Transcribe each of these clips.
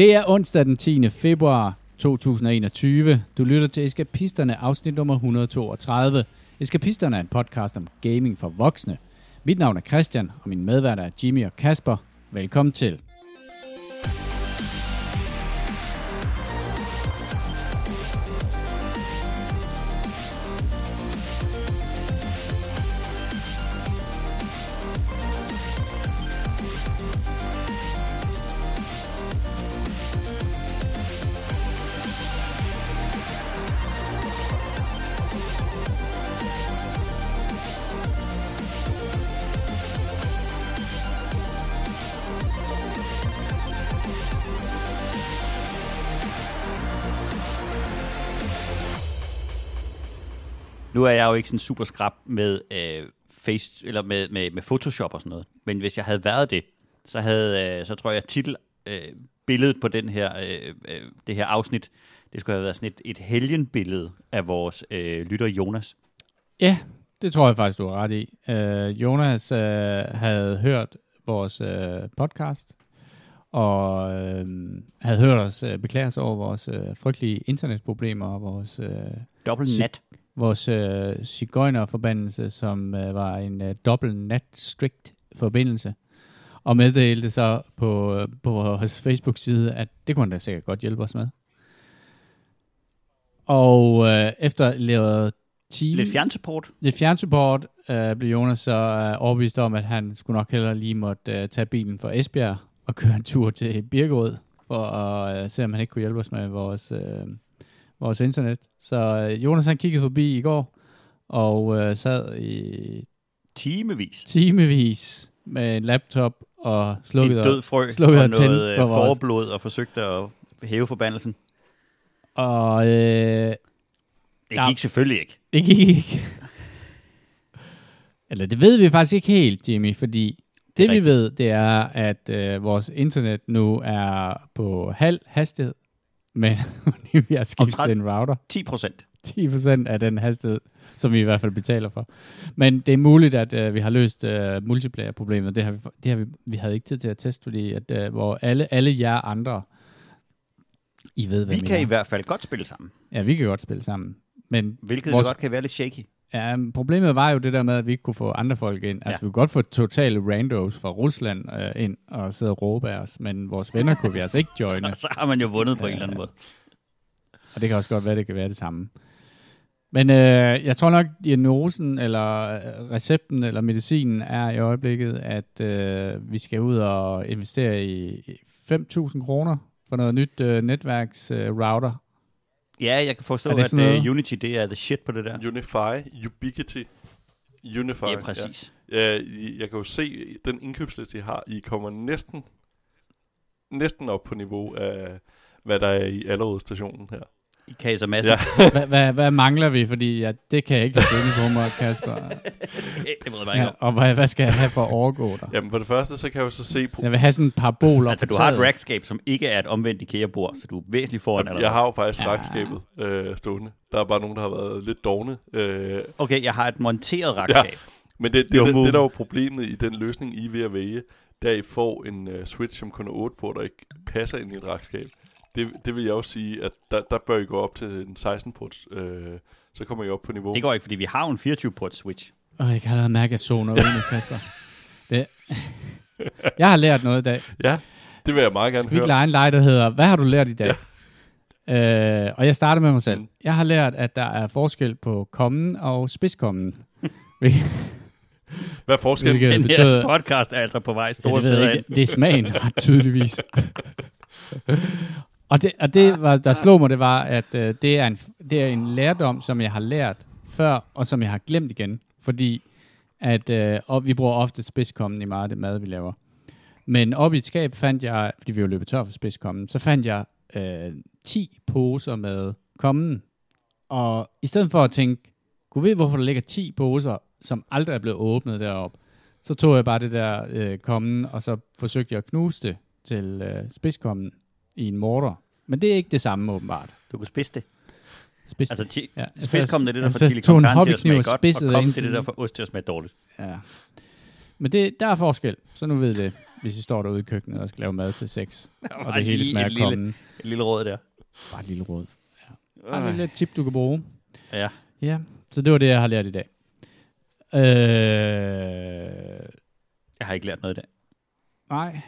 Det er onsdag den 10. februar 2021. Du lytter til Eskapisterne, afsnit nummer 132. Eskapisterne er en podcast om gaming for voksne. Mit navn er Christian, og mine medværter er Jimmy og Kasper. Velkommen til. Nu er jeg jo ikke sådan super skrap med face eller med Photoshop og sådan noget. Men hvis jeg havde været det, så havde så tror jeg billedet på den her det her afsnit, det skulle have været sådan et helgenbillede af vores lytter Jonas. Ja, det tror jeg faktisk du har ret i. Jonas havde hørt vores podcast og havde hørt os beklage sig over vores frygtelige internetproblemer og vores dobbeltnat. Vores sigøjnerforbandelse, som var en dobbelt nat strict forbindelse. Og meddelte så på vores Facebook-side, at det kunne han da sikkert godt hjælpe os med. Og efter lavet time... Lidt fjernsupport blev Jonas så overbevist om, at han skulle nok hellere lige måtte tage bilen fra Esbjerg og køre en tur til Birkerød, for at se, om han ikke kunne hjælpe os med vores internet. Så Jonas han kiggede forbi i går, og sad i timevis med en laptop og slukkede død frø og noget forblod og forsøgte at hæve forbandelsen. Og Det gik selvfølgelig ikke. Eller det ved vi faktisk ikke helt, Jimmy, fordi det vi ved, det er, at vores internet nu er på halv hastighed. Men vi har skiftet en router. 10% af den hastighed, som vi i hvert fald betaler for. Men det er muligt, at vi har løst multiplayer-problemet. Vi havde ikke tid til at teste, fordi at, hvor alle jer andre, I ved, hvad vi kan i hvert fald godt spille sammen. Ja, vi kan godt spille sammen. Men hvilket godt kan være lidt shaky. Ja, problemet var jo det der med, at vi ikke kunne få andre folk ind. Altså, vi kunne godt få totale randos fra Rusland ind og sidde og råbe af os, men vores venner kunne vi altså ikke joine. Og så har man jo vundet på en eller anden måde. Og det kan også godt være, det kan være det samme. Men jeg tror nok, diagnosen eller recepten eller medicinen er i øjeblikket, at vi skal ud og investere i 5.000 kroner for noget nyt netværksrouter. Ja, jeg kan forstå, at Unity, det er the shit på det der. Unify. Ja, præcis. Ja. Jeg kan jo se, den indkøbsliste, I har, I kommer næsten op på niveau af, hvad der er i Allerød-stationen her. I kaser masser. Ja. Hvad mangler vi? Fordi det kan jeg ikke finde på mig, Kasper. Det ved jeg ikke. Og hvad skal jeg have for at overgå dig? Jamen for det første, så kan jeg jo så se... Jeg vil have sådan en parabol op. Altså du har et rackskab, som ikke er et omvendt IKEA-bord, så du er væsentligt foran. Jamen, jeg har jo faktisk rackskabet stående. Der er bare nogen, der har været lidt dovne. Okay, jeg har et monteret rackskab. Ja, men det der er jo problemet i den løsning, I er ved at vælge, der I får en Switch, som kun er 8 på, der ikke passer ind i et rackskab. Det vil jeg også sige, at der bør I gå op til en 16-port, så kommer I op på niveau. Det går ikke, fordi vi har en 24-port Switch. Jeg kan allerede mærke, at zoner uden, Kasper. Jeg har lært noget i dag. Ja, det vil jeg meget gerne høre. Skal vi ikke lege en leg, der hedder, hvad har du lært i dag? Ja. Og jeg starter med mig selv. Jeg har lært, at der er forskel på kommen og spidskommen. Hvad er forskellen? Den her podcast er altså på vej store steder ind. Det er smagen ret tydeligvis. Og det, der slog mig, det var, at det er en lærdom, som jeg har lært før, og som jeg har glemt igen. Fordi at, og vi bruger ofte spidskommen i meget af det mad, vi laver. Men oppe i et skab fandt jeg, fordi vi jo løbet tør for spidskommen, så fandt jeg 10 poser med kommen. Og i stedet for at tænke, kunne vi hvorfor der ligger 10 poser, som aldrig er blevet åbnet deroppe, så tog jeg bare det der kommen, og så forsøgte jeg at knuse det til spidskommen i en morter. Men det er ikke det samme, åbenbart. Du kunne spidse det. Spidskommen er det, der får chili con carne til at smage godt, og kommen er det, der får ost til at smage dårligt. Ja. Men der er forskel, så nu ved det. hvis I står derude i køkkenet og skal lave mad til 6. Og det hele smager kommen. Et lille råd der. Bare et lille råd. Ja. Bare et lille tip, du kan bruge. Ja. Ja, så det var det, jeg har lært i dag. Jeg har ikke lært noget i dag. Nej.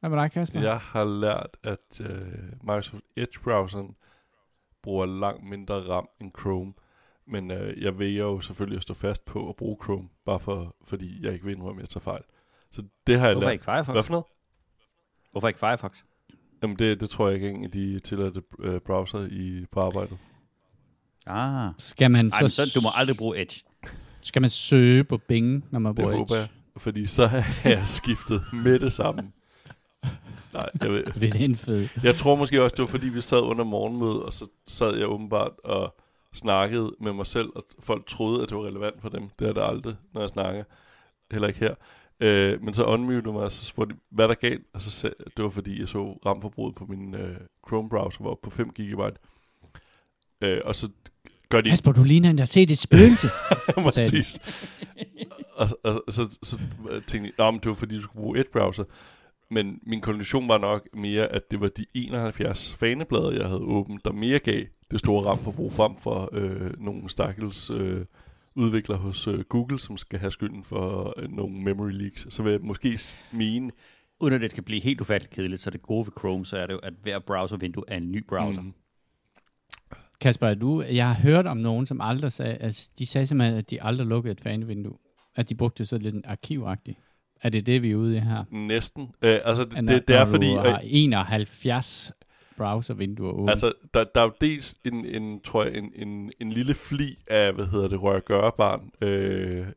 Hvad med dig, Kasper? Jeg har lært, at Microsoft Edge-browseren bruger langt mindre RAM end Chrome. Men jeg vælger jo selvfølgelig at stå fast på at bruge Chrome, bare fordi jeg ikke ved nu, om jeg tager fejl. Så det har jeg lært. Hvorfor ikke Firefox? Hvad for noget? Hvorfor ikke Firefox? Jamen det tror jeg ikke engang, de tilladte browser på arbejdet. Ah. Skal man så... Ej, men så du må aldrig bruge Edge. Skal man søge på Bing, når man bruger Edge? Det håber jeg, fordi så har jeg skiftet med det samme. Nej, jeg ved. Det er en fed. Jeg tror måske også, det var fordi, vi sad under morgenmødet, og så sad jeg åbenbart og snakkede med mig selv, og folk troede, at det var relevant for dem. Det er det aldrig, når jeg snakker. Heller ikke her. Men så unmutede mig, og så spurgte de, hvad der galt? Og så sagde, det var fordi, jeg så ramforbruget på min Chrome-browser, var oppe på 5 gigabyte. Og så gør de... Kasper, du ligner en, der har set et spøgelse. Præcis. og så tænkte jeg, det var fordi, du skulle bruge et browser. Men min konklusion var nok mere, at det var de 71 faneblader, jeg havde åbent, der mere gav det store ramforbrug frem for nogle stakkels udviklere hos Google, som skal have skylden for nogle memory leaks. Så vil jeg måske mene... Uden at det skal blive helt ufatteligt kedeligt, så det gode ved Chrome, så er det jo, at hver browservindue er en ny browser. Mm. Kasper, jeg har hørt om nogen, som aldrig sagde... Altså, de sagde simpelthen, at de aldrig lukkede et fanevindue. At de brugte det så lidt arkivagtigt. Er det, vi er ude i her? Næsten. Det er fordi... Du har 71 browservinduer åbent. Altså, der er jo dels en lille fli af, rørgørbarn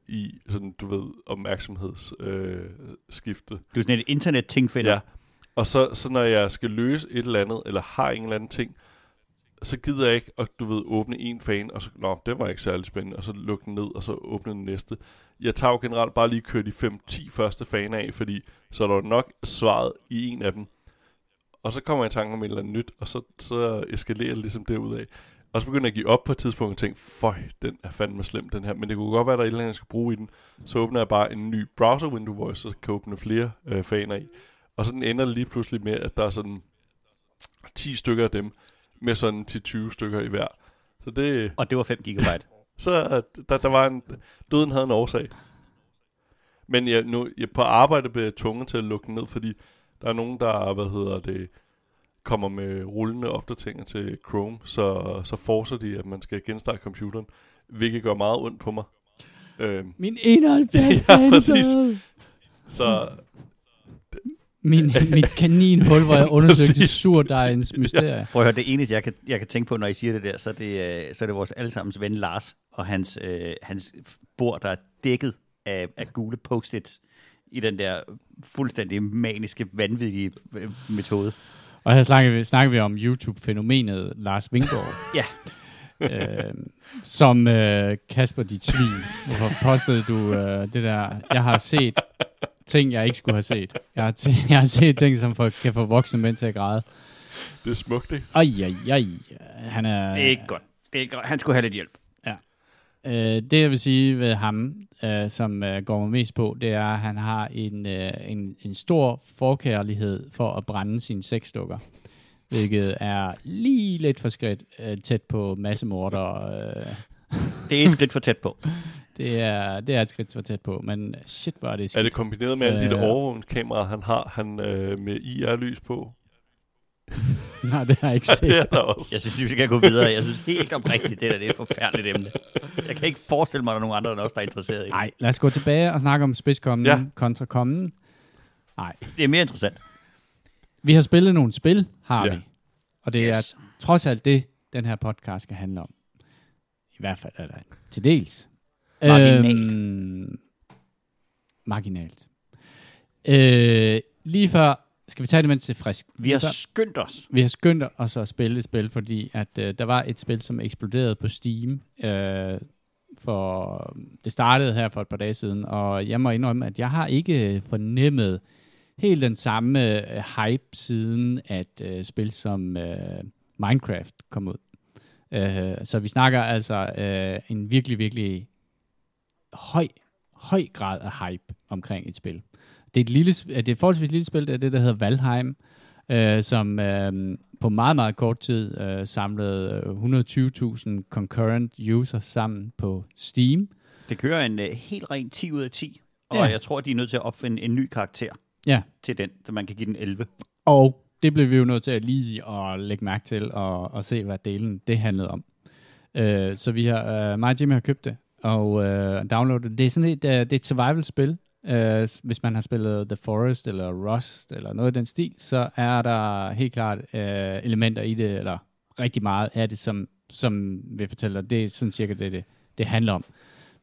i sådan, du ved, opmærksomhedsskifte. Det er sådan et internet-ting, finder. Ja, og så når jeg skal løse et eller andet, eller har en eller anden ting, så gider jeg ikke at, åbne en fan, og så, det var ikke særlig spændende, og så lukke den ned, og så åbne den næste. Jeg tager jo generelt bare lige kørt de 5-10 første faner af, fordi så er der nok svaret i en af dem. Og så kommer jeg i tanke om et eller andet nyt, og så eskalerer det ligesom derudaf. Og så begynder jeg at give op på et tidspunkt og tænke, føj, den er fandme slem, den her. Men det kunne godt være, der er et eller andet, jeg skal bruge i den. Så åbner jeg bare en ny browser-window, hvor jeg så kan åbne flere faner i. Og så ender det lige pludselig med, at der er sådan 10 stykker af dem, med sådan 10-20 stykker i hver. Så det... Og det var 5 gigabyte. Så der var en... Døden havde en årsag. Men jeg på arbejde blev jeg tvunget til at lukke den ned, fordi der er nogen, der, kommer med rullende opdateringer til Chrome, så forser de, at man skal genstarte computeren, hvilket gør meget ondt på mig. Min 71 ja, præcis. Så... Mit kaninhul, hvor jeg undersøgte surdejens mysterie. Ja. Prøv at høre, det eneste, jeg kan tænke på, når I siger det der, så er det vores allesammens ven Lars, og hans bord, der er dækket af gule post-its i den der fuldstændig maniske, vanvittige metode. Og her snakker vi om YouTube-fænomenet Lars Vingård. Ja. Som Kasper, dit svin. Hvorfor postede du det der, jeg har set... ting, jeg ikke skulle have set. Jeg har set ting, som kan få voksne mænd til at græde. Det er smukt, ikke? Ej. Han er... Det er ikke godt. Han skulle have lidt hjælp. Ja. Det, jeg vil sige ved ham, som går mig mest på, det er, at han har en stor forkærlighed for at brænde sine sexdukker. Hvilket er lige lidt for skridt tæt på massemorder. Det er et skridt for tæt på. Det er et skridt for tæt på, men shit, hvor er det skidt. Er det kombineret med alle de der overvågningskameraer, han har med IR-lys på? Nej, det har jeg ikke set. Det er der også. Jeg synes, vi skal gå videre. Jeg synes helt oprigtigt, det er et forfærdeligt emne. Jeg kan ikke forestille mig, at der er nogen andre, end os, der er interesseret i. Nej, lad os gå tilbage og snakke om spidskommen kontra kommen. Nej. Det er mere interessant. Vi har spillet nogle spil, vi. Og det er trods alt det, den her podcast skal handle om. I hvert fald er der til dels. Marginalt. Lige før, skal vi tage det, mens det er frisk. Vi har skyndt os at spille et spil, fordi at, der var et spil, som eksploderede på Steam. Det startede her for et par dage siden, og jeg må indrømme, at jeg har ikke fornemmet helt den samme hype, siden at spil som Minecraft kom ud. Så vi snakker altså en virkelig, virkelig høj grad af hype omkring et spil. Det er et lille, det er forholdsvis lille spil, det er det, der hedder Valheim, som på meget, meget kort tid samlede 120.000 concurrent users sammen på Steam. Det kører en helt ren 10 ud af 10, og ja, jeg tror, de er nødt til at opfinde en ny karakter til den, så man kan give den 11. Og det blev vi jo nødt til at lige og lægge mærke til, og se, hvad delen det handlede om. Så vi har, mig og Jimmy har købt det, og downloadet det. Det er sådan et, det er et survival-spil. Hvis man har spillet The Forest eller Rust eller noget i den stil, så er der helt klart elementer i det, eller rigtig meget af det, som vil fortælle dig. Det er sådan cirka det handler om.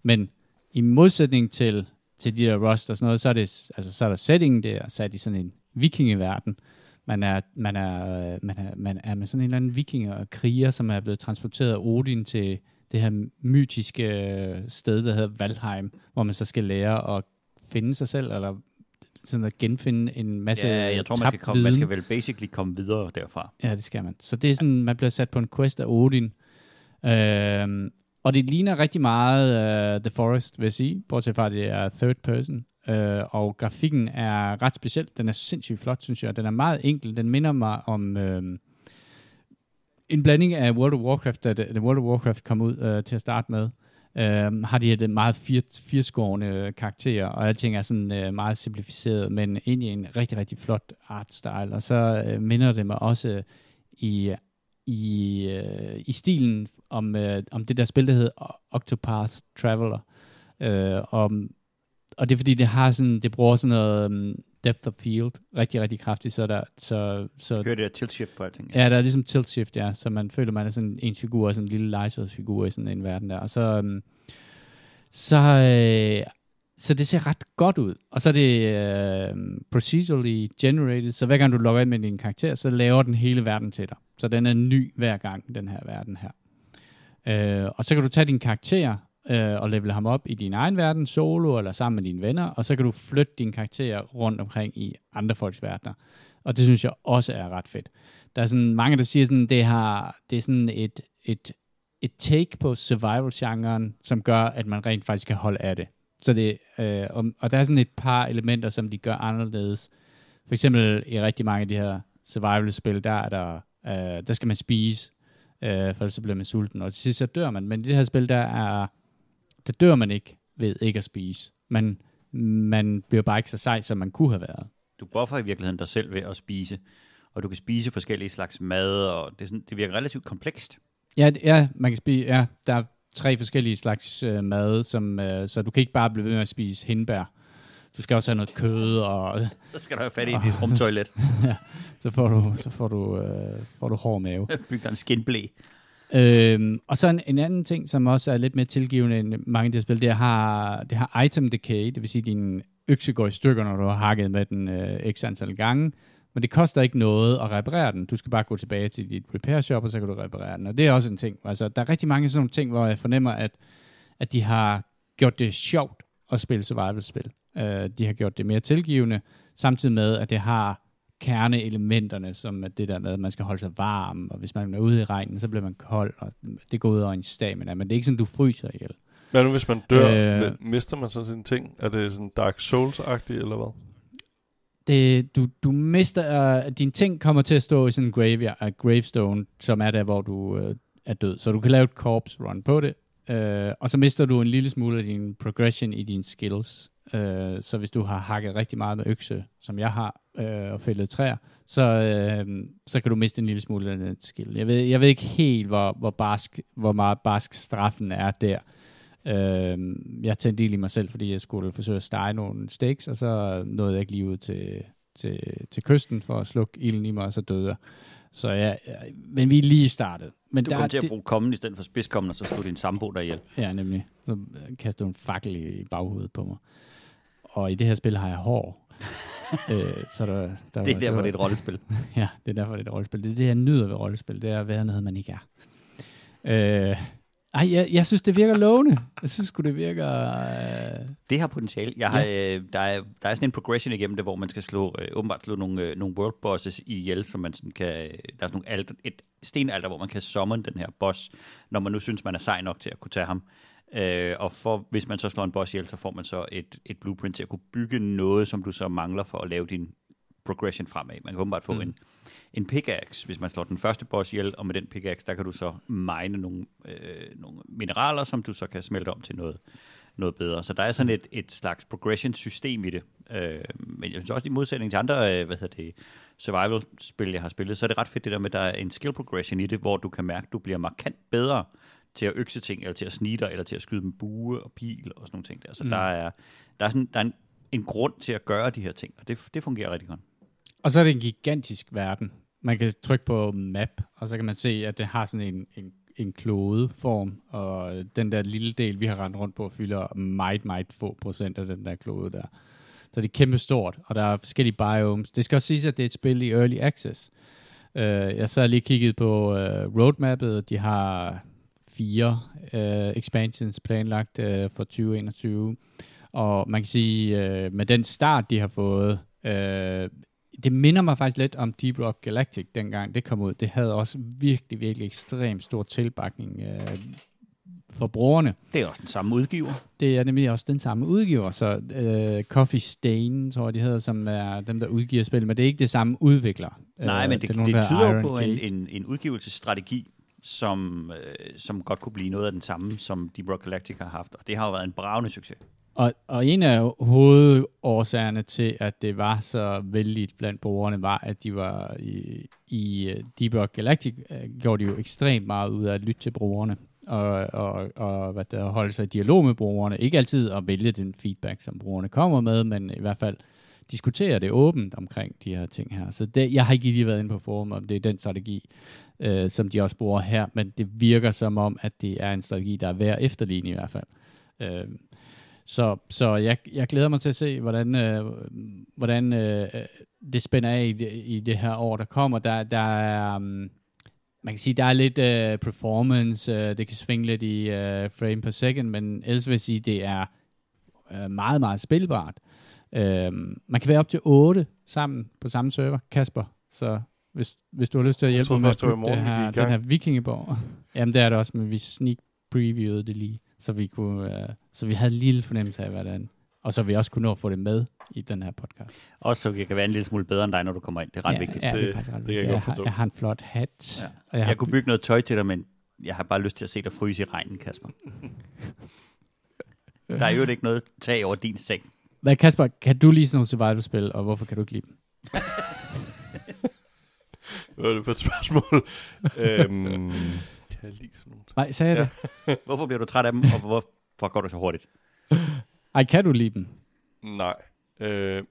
Men i modsætning til de der Rust og sådan noget, så er det, altså, så er der settingen der, så er de sådan en vikingeverden. Man er med sådan en eller anden vikinger og kriger, som er blevet transporteret af Odin til det her mytiske sted, der hedder Valheim, hvor man så skal lære at finde sig selv, eller sådan at genfinde en masse tabt viden. Ja, jeg tror, man skal vel basically komme videre derfra. Ja, det skal man. Så det er sådan, man bliver sat på en quest af Odin. Og det ligner rigtig meget The Forest, vil jeg sige, bortset fra, det er third person. Og grafikken er ret speciel. Den er sindssygt flot, synes jeg. Den er meget enkel. Den minder mig om en blanding af World of Warcraft, da World of Warcraft kom ud til at starte med. Har de her meget firskårende karakterer, og alting er sådan meget simplificeret, men egentlig en rigtig, rigtig flot artstyle. Og så minder det mig også i stilen om det der spil, der hedder Octopath Traveler. Og det er fordi, det bruger sådan noget depth of field rigtig, rigtig kraftigt. Så gør det der tilt-shift på alting. Ja, der er ligesom tilt-shift, ja. Så man føler, man er sådan en figur, sådan en lille legetøjsfigur i sådan en verden der. Og så det ser ret godt ud. Og så er det procedurally generated, så hver gang du logger ind med din karakter, så laver den hele verden til dig. Så den er ny hver gang, den her verden her. Og så kan du tage din karakter og levele ham op i din egen verden, solo eller sammen med dine venner, og så kan du flytte dine karakterer rundt omkring i andre folks verdener. Og det synes jeg også er ret fedt. Der er sådan mange, der siger sådan, det er sådan et take på survival-genren, som gør, at man rent faktisk kan holde af det. Så det og der er sådan et par elementer, som de gør anderledes. For eksempel i rigtig mange af de her survival-spil, der skal man spise, for ellers så bliver man sulten, og til sidst så dør man. Men i det her spil, der dør man ikke ved ikke at spise. Man bliver bare ikke så sej, som man kunne have været. Du buffer i virkeligheden dig selv ved at spise, og du kan spise forskellige slags mad, og det, er sådan, det virker relativt komplekst. Ja, man kan spise, ja, der er 3 forskellige slags mad, som, så du kan ikke bare blive ved med at spise hindbær. Du skal også have noget kød, og så skal du have fat i dit rumtoilet. Ja, så får du hård mave. Byg dig en skinblæ. Og så en anden ting, som også er lidt mere tilgivende end mange af de her spil, det har item decay, det vil sige, at din økse går i stykker, når du har hakket med den x antal gange, men det koster ikke noget at reparere den. Du skal bare gå tilbage til dit repair shop, og så kan du reparere den, og det er også en ting. Altså, der er rigtig mange sådan nogle ting, hvor jeg fornemmer, at de har gjort det sjovt at spille survival-spil. De har gjort det mere tilgivende, samtidig med, at det har kerneelementerne, som er det der med, at man skal holde sig varm, og hvis man er ude i regnen, så bliver man kold, og det går ud over en stamina, men det er ikke sådan, du fryser ihjel. Hvad nu, hvis man dør? Mister man så sine ting? Er det sådan Dark Souls-agtigt, eller hvad? Du mister... dine ting kommer til at stå i sådan en gravestone, som er der, hvor du er død, så du kan lave et corpse run på det, og så mister du en lille smule af din progression i dine skills. Så hvis du har hakket rigtig meget med økse, som jeg har, og fældet træer, så kan du miste en lille smule af den skill. Jeg ved ikke helt, hvor meget barsk straffen er der. Jeg tændte lige mig selv, fordi jeg skulle forsøge at stege nogle steaks, og så nåede jeg ikke lige ud til kysten for at slukke ilden i mig, og så døde jeg. Så men vi er lige startet. Men du kom til at bruge kommen i stedet for spidskommen, og så stod din sambo derhjemme. Ja, nemlig. Så kastede hun fakkel i baghovedet på mig. Og i det her spil har jeg hår. Så der det er derfor, det er et rollespil. Ja, det er derfor, det er et rollespil. Det er det, jeg nyder ved rollespil. Det er, hvad man ikke er. Ej, jeg synes, det virker lovende. Jeg synes sgu, det virker... Det har potentiale. Der er sådan en progression igennem det, hvor man skal åbenbart slå nogle world bosses ihjel, som man sådan kan... Der er sådan nogle et stenalter, hvor man kan summon den her boss, når man nu synes, man er sej nok til at kunne tage ham. Hvis man så slår en boss ihjel, så får man så et blueprint til at kunne bygge noget, som du så mangler for at lave din progression fremad. Man kan åbenbart få en pickaxe, hvis man slår den første boss ihjel, og med den pickaxe, der kan du så mine nogle mineraler, som du så kan smelte om til noget bedre. Så der er sådan et slags progression-system i det. Men jeg synes også, i modsætning til andre survival-spil, jeg har spillet, så er det ret fedt det der med, at der er en skill-progression i det, hvor du kan mærke, at du bliver markant bedre til at økse ting, eller til at snige dig, eller til at skyde med bue og pil og sådan nogle ting der. Så der er en grund til at gøre de her ting, og det fungerer rigtig godt. Og så er det en gigantisk verden. Man kan trykke på map, og så kan man se, at det har sådan en klodeform, og den der lille del, vi har rendt rundt på, fylder meget, meget få procent af den der klode der. Så det er kæmpestort, og der er forskellige biomes. Det skal også siges, at det er et spil i early access. Jeg sad lige og kiggede på roadmappet. De har 4 expansions planlagt for 2021, og man kan sige, med den start, de har fået, det minder mig faktisk lidt om Deep Rock Galactic, dengang det kom ud. Det havde også virkelig, virkelig ekstremt stor tilbakning for brugerne. Det er også den samme udgiver. Det er nemlig også den samme udgiver. Så Coffee Stain, tror jeg, de hedder, som er dem, der udgiver spil. Men det er ikke det samme udvikler. Nej, men det tyder på en udgivelsesstrategi, som godt kunne blive noget af den samme, som Deep Rock Galactic har haft. Og det har jo været en bragende succes. Og en af hovedårsagerne til, at det var så vældigt blandt brugerne, var, at de var i Deep Rock Galactic, gjorde de jo ekstremt meget ud af at lytte til brugerne, og holde sig i dialog med brugerne. Ikke altid at vælge den feedback, som brugerne kommer med, men i hvert fald diskutere det åbent omkring de her ting her. Så det, jeg har ikke lige været inde på forum, om det er den strategi, som de også bruger her, men det virker som om, at det er en strategi, der er værd at efterligne i hvert fald. Så jeg glæder mig til at se, hvordan det spænder af i det her år, der kommer. Der er, man kan sige, der er lidt performance, det kan svinge lidt i frame per second, men ellers vil jeg sige, det er meget, meget spilbart. Man kan være op til 8 sammen på samme server, Kasper, så hvis du har lyst til at hjælpe mig med at putte den her vikingeborg. Jamen det er det også, men vi sneak previewede det lige. Så vi kunne, så vi havde en lille fornemmelse af, hvad det er. Og så vi også kunne nå at få det med i den her podcast. Også så vi kan være en lille smule bedre end dig, når du kommer ind. Det er ret vigtigt. Ja, det er faktisk ret vigtigt. Jeg har en flot hat. Ja. Og jeg kunne bygge noget tøj til dig, men jeg har bare lyst til at se dig fryse i regnen, Kasper. Der er jo ikke noget tag over din seng. Hvad, Kasper, kan du lide sådan nogle survival-spil, og hvorfor kan du ikke lide dem? Hvad er det for et spørgsmål? Nej, sagde jeg det? Hvorfor bliver du træt af dem, og hvorfor går det så hurtigt? Ej, kan du lide dem? Nej,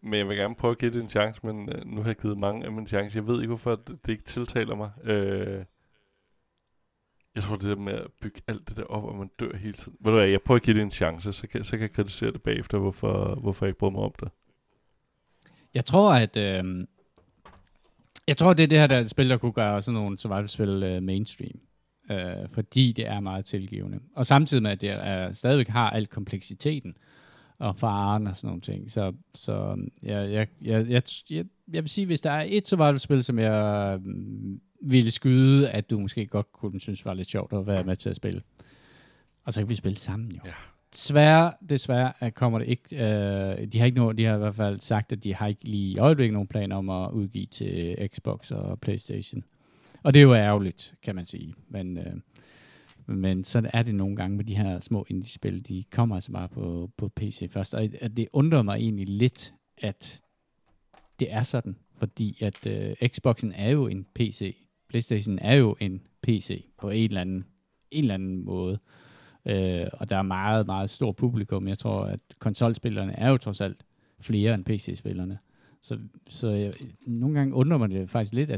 men jeg vil gerne prøve at give det en chance, men nu har jeg givet mange af mine chancer. Jeg ved ikke, hvorfor det ikke tiltaler mig. Jeg tror, det der med at bygge alt det der op, og man dør hele tiden. Ved du hvad, jeg prøver at give det en chance, så kan jeg kritisere det bagefter, hvorfor jeg ikke bruger mig om det. Jeg tror, at... jeg tror, det er det her der spil, der kunne gøre sådan nogle survival-spil mainstream. Fordi det er meget tilgivende. Og samtidig med, at det stadigvæk har alt kompleksiteten og faren og sådan nogle ting. Så jeg vil sige, hvis der er et survival-spil, som jeg ville skyde, at du måske godt kunne synes var lidt sjovt at være med til at spille. Og så kan vi spille sammen jo. Ja. Desværre kommer det ikke. De har i hvert fald sagt, at de har ikke lige i øjeblikket nogen planer om at udgive til Xbox og PlayStation. Og det er jo ærgerligt, kan man sige. Men sådan er det nogle gange med de her små indie-spil. De kommer altså bare på PC først. Og det undrer mig egentlig lidt, at det er sådan. Fordi at Xboxen er jo en PC. PlayStation er jo en PC på en eller anden måde. Og der er meget, meget stort publikum. Jeg tror, at konsolspillerne er jo trods alt flere end PC-spillerne. Så nogle gange undrer man det faktisk lidt,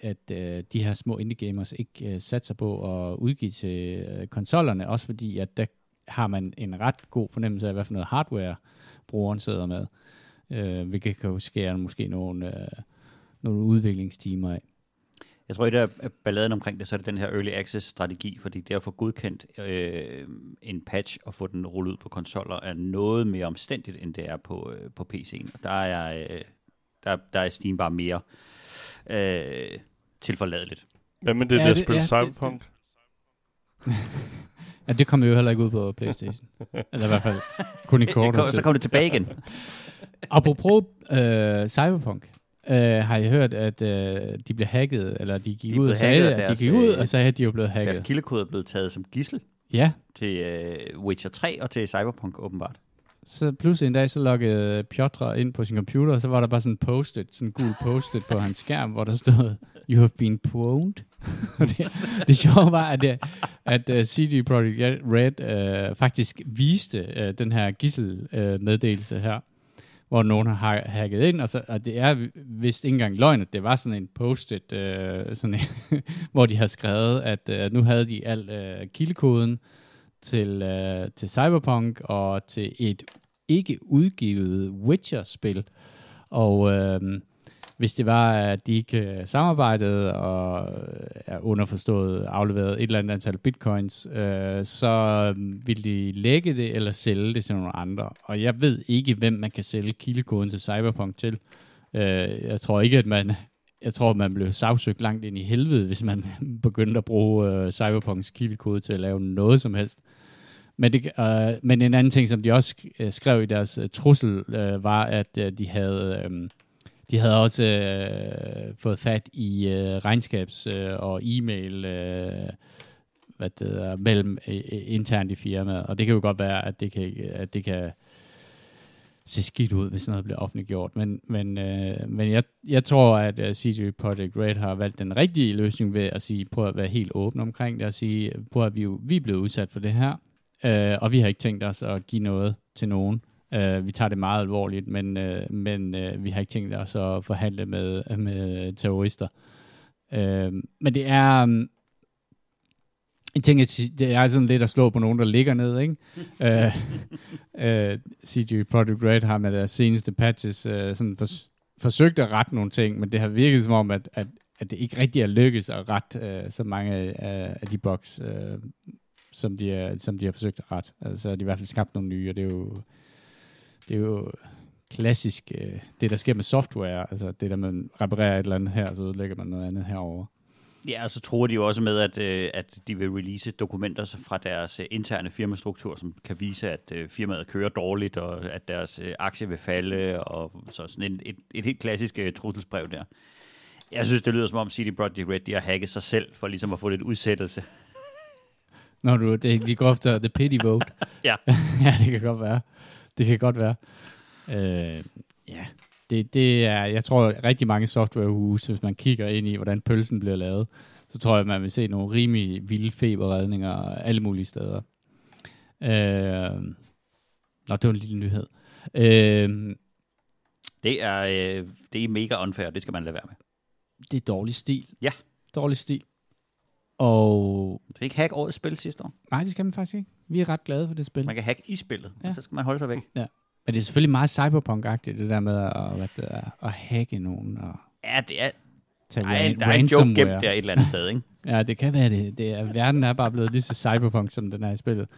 at de her små indie-gamers ikke satser på at udgive til konsollerne, også fordi, at der har man en ret god fornemmelse af, hvad for noget hardware brugeren sidder med, hvilket kan jo skære måske nogle udviklingstimer af. Jeg tror, at det der balladen omkring det, så er det den her early access-strategi, fordi det at få godkendt en patch og få den rullet ud på konsoller, er noget mere omstændigt, end det er på PC'en. Og der er Steam bare mere tilforladeligt. Ja, men det er det at spille Cyberpunk. Ja, det kom jo heller ikke ud på PlayStation. Eller i hvert fald kun i kortet. Så kom det tilbage igen. Apropos Cyberpunk. Har I hørt, at de blev hacket, eller de gik ud og sagde, at de gik ud, og sagde, at de var blevet hacket? Deres kildekode er blevet taget som gidsel til Witcher 3 og til Cyberpunk, åbenbart. Så pludselig en dag, så loggede Piotr ind på sin computer, og så var der bare sådan en post-it, sådan en gul post-it på hans skærm, hvor der stod, "You have been pwned." det sjove var, at CD Projekt Red faktisk viste den her gisselmeddelelse her, hvor nogen har hacket ind, og det er vist ikke engang løgn, at det var sådan en post-it, hvor de havde skrevet, at nu havde de al kildekoden til Cyberpunk og til et ikke udgivet Witcher-spil. Og hvis det var, at de ikke samarbejdede og er underforstået afleveret et eller andet antal bitcoins, så ville de lægge det eller sælge det til nogle andre. Og jeg ved ikke, hvem man kan sælge kildekoden til Cyberpunk til. Jeg tror, man blev sagsøgt langt ind i helvede, hvis man begyndte at bruge Cyberpunks kildekode til at lave noget som helst. Men en anden ting, som de også skrev i deres trussel, var, at de havde også fået fat i regnskabs- og e-mail mellem internt i firmaet. Og det kan jo godt være, at det kan se skidt ud, hvis noget bliver offentliggjort. Men jeg tror, at CD Projekt Red har valgt den rigtige løsning ved at sige, prøv at være helt åben omkring det og sige, prøv at vi er blevet udsat for det her, og vi har ikke tænkt os at give noget til nogen. Vi tager det meget alvorligt, men vi har ikke tænkt os at forhandle med terrorister. Men det er... Jeg tænker, det er sådan lidt at slå på nogen, der ligger ned, ikke? CG Projekt Red har med deres seneste patches sådan forsøgt at rette nogle ting, men det har virket som om, at det ikke rigtig er lykkedes at rette så mange af de bugs, som de har forsøgt at rette. Altså, de har i hvert fald skabt nogle nye, og det er jo klassisk, det der sker med software, altså det der, man reparerer et eller andet her, så udlægger man noget andet herovre. Ja, og så tror de jo også med, at de vil release dokumenter fra deres interne firmastruktur, som kan vise, at firmaet kører dårligt, og at deres aktie vil falde, og så sådan et helt klassisk trusselsbrev der. Jeg synes, det lyder som om CD Projekt Red, de har hacket sig selv, for ligesom at få lidt udsættelse. Nå, de går efter the pity vote. Ja. Ja, det kan godt være. Ja. Det er, jeg tror, rigtig mange softwarehuse, hvis man kigger ind i, hvordan pølsen bliver lavet, så tror jeg, man vil se nogle rimelig vilde feberredninger alle mulige steder. Nå, det var en lille nyhed. Det er mega unfair, det skal man lade være med. Det er dårlig stil. Ja. Dårlig stil. Og... Det er ikke hack årets spil sidste år. Nej, det skal man faktisk ikke. Vi er ret glade for det spil. Man kan hack i spillet, ja. Og så skal man holde sig væk. Ja. Men det er selvfølgelig meget cyberpunk-agtigt, det der med at hacke nogen. Og ja, det er... der er en joke gemt der et eller andet sted, ikke? Ja, det kan være det. Verden er bare blevet lige så cyberpunk, som den er i spillet.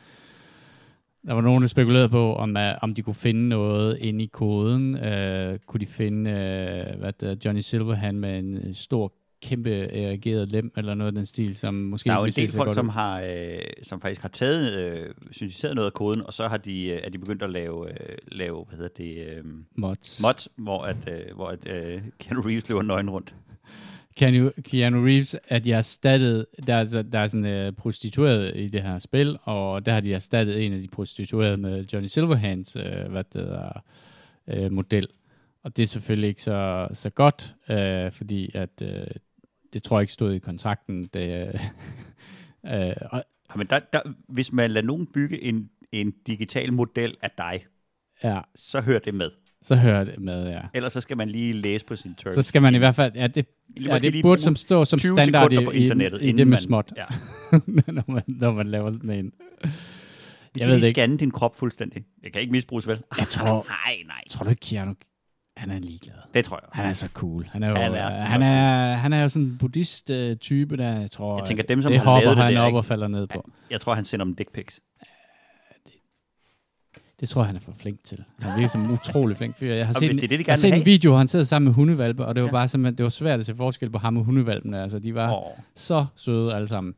Der var nogen, der spekulerede på, om de kunne finde noget inde i koden. Kunne de finde Johnny Silverhand med en stor, kæmpe erigeret lem, eller noget af den stil, som måske... Der er jo en del folk, som faktisk har taget, syntetiseret noget af koden, og så har de begyndt at lave mods, hvor Keanu Reeves løber nøgen rundt. Keanu Reeves, at de har erstattet... Der er sådan prostitueret i det her spil, og der har de erstattet en af de prostituerede med Johnny Silverhands model. Og det er selvfølgelig ikke så godt, fordi at det tror jeg ikke stod i kontrakten. Men hvis man lader nogen bygge en digital model af dig, ja, så hører det med. Så hører det med, ja. Ellers så skal man lige læse på sin terms. Så skal man i hvert fald, det burde som stå som standard på internettet, i det med småt, ja. når man laver sådan en... Jeg ved ikke. Scanne din krop fuldstændig. Det kan ikke misbruges, vel? Jeg tror... Nej. Tror du ikke, Keanu Han er ligeglad. Det tror jeg. Han er så cool. Han er jo sådan en buddhist-type, der jeg tror... Jeg tænker, dem, som det har lavet det, han op og falder ned på. Jeg tror, han sender dem dick pics. Det tror jeg, han er for flink til. Han er ligesom utrolig flink fyr. Jeg har set en video, hvor han sidder sammen med hundevalpe, og det var bare simpelthen, det var svært at se forskel på ham og hundevalpen. Altså, de var så søde alle sammen.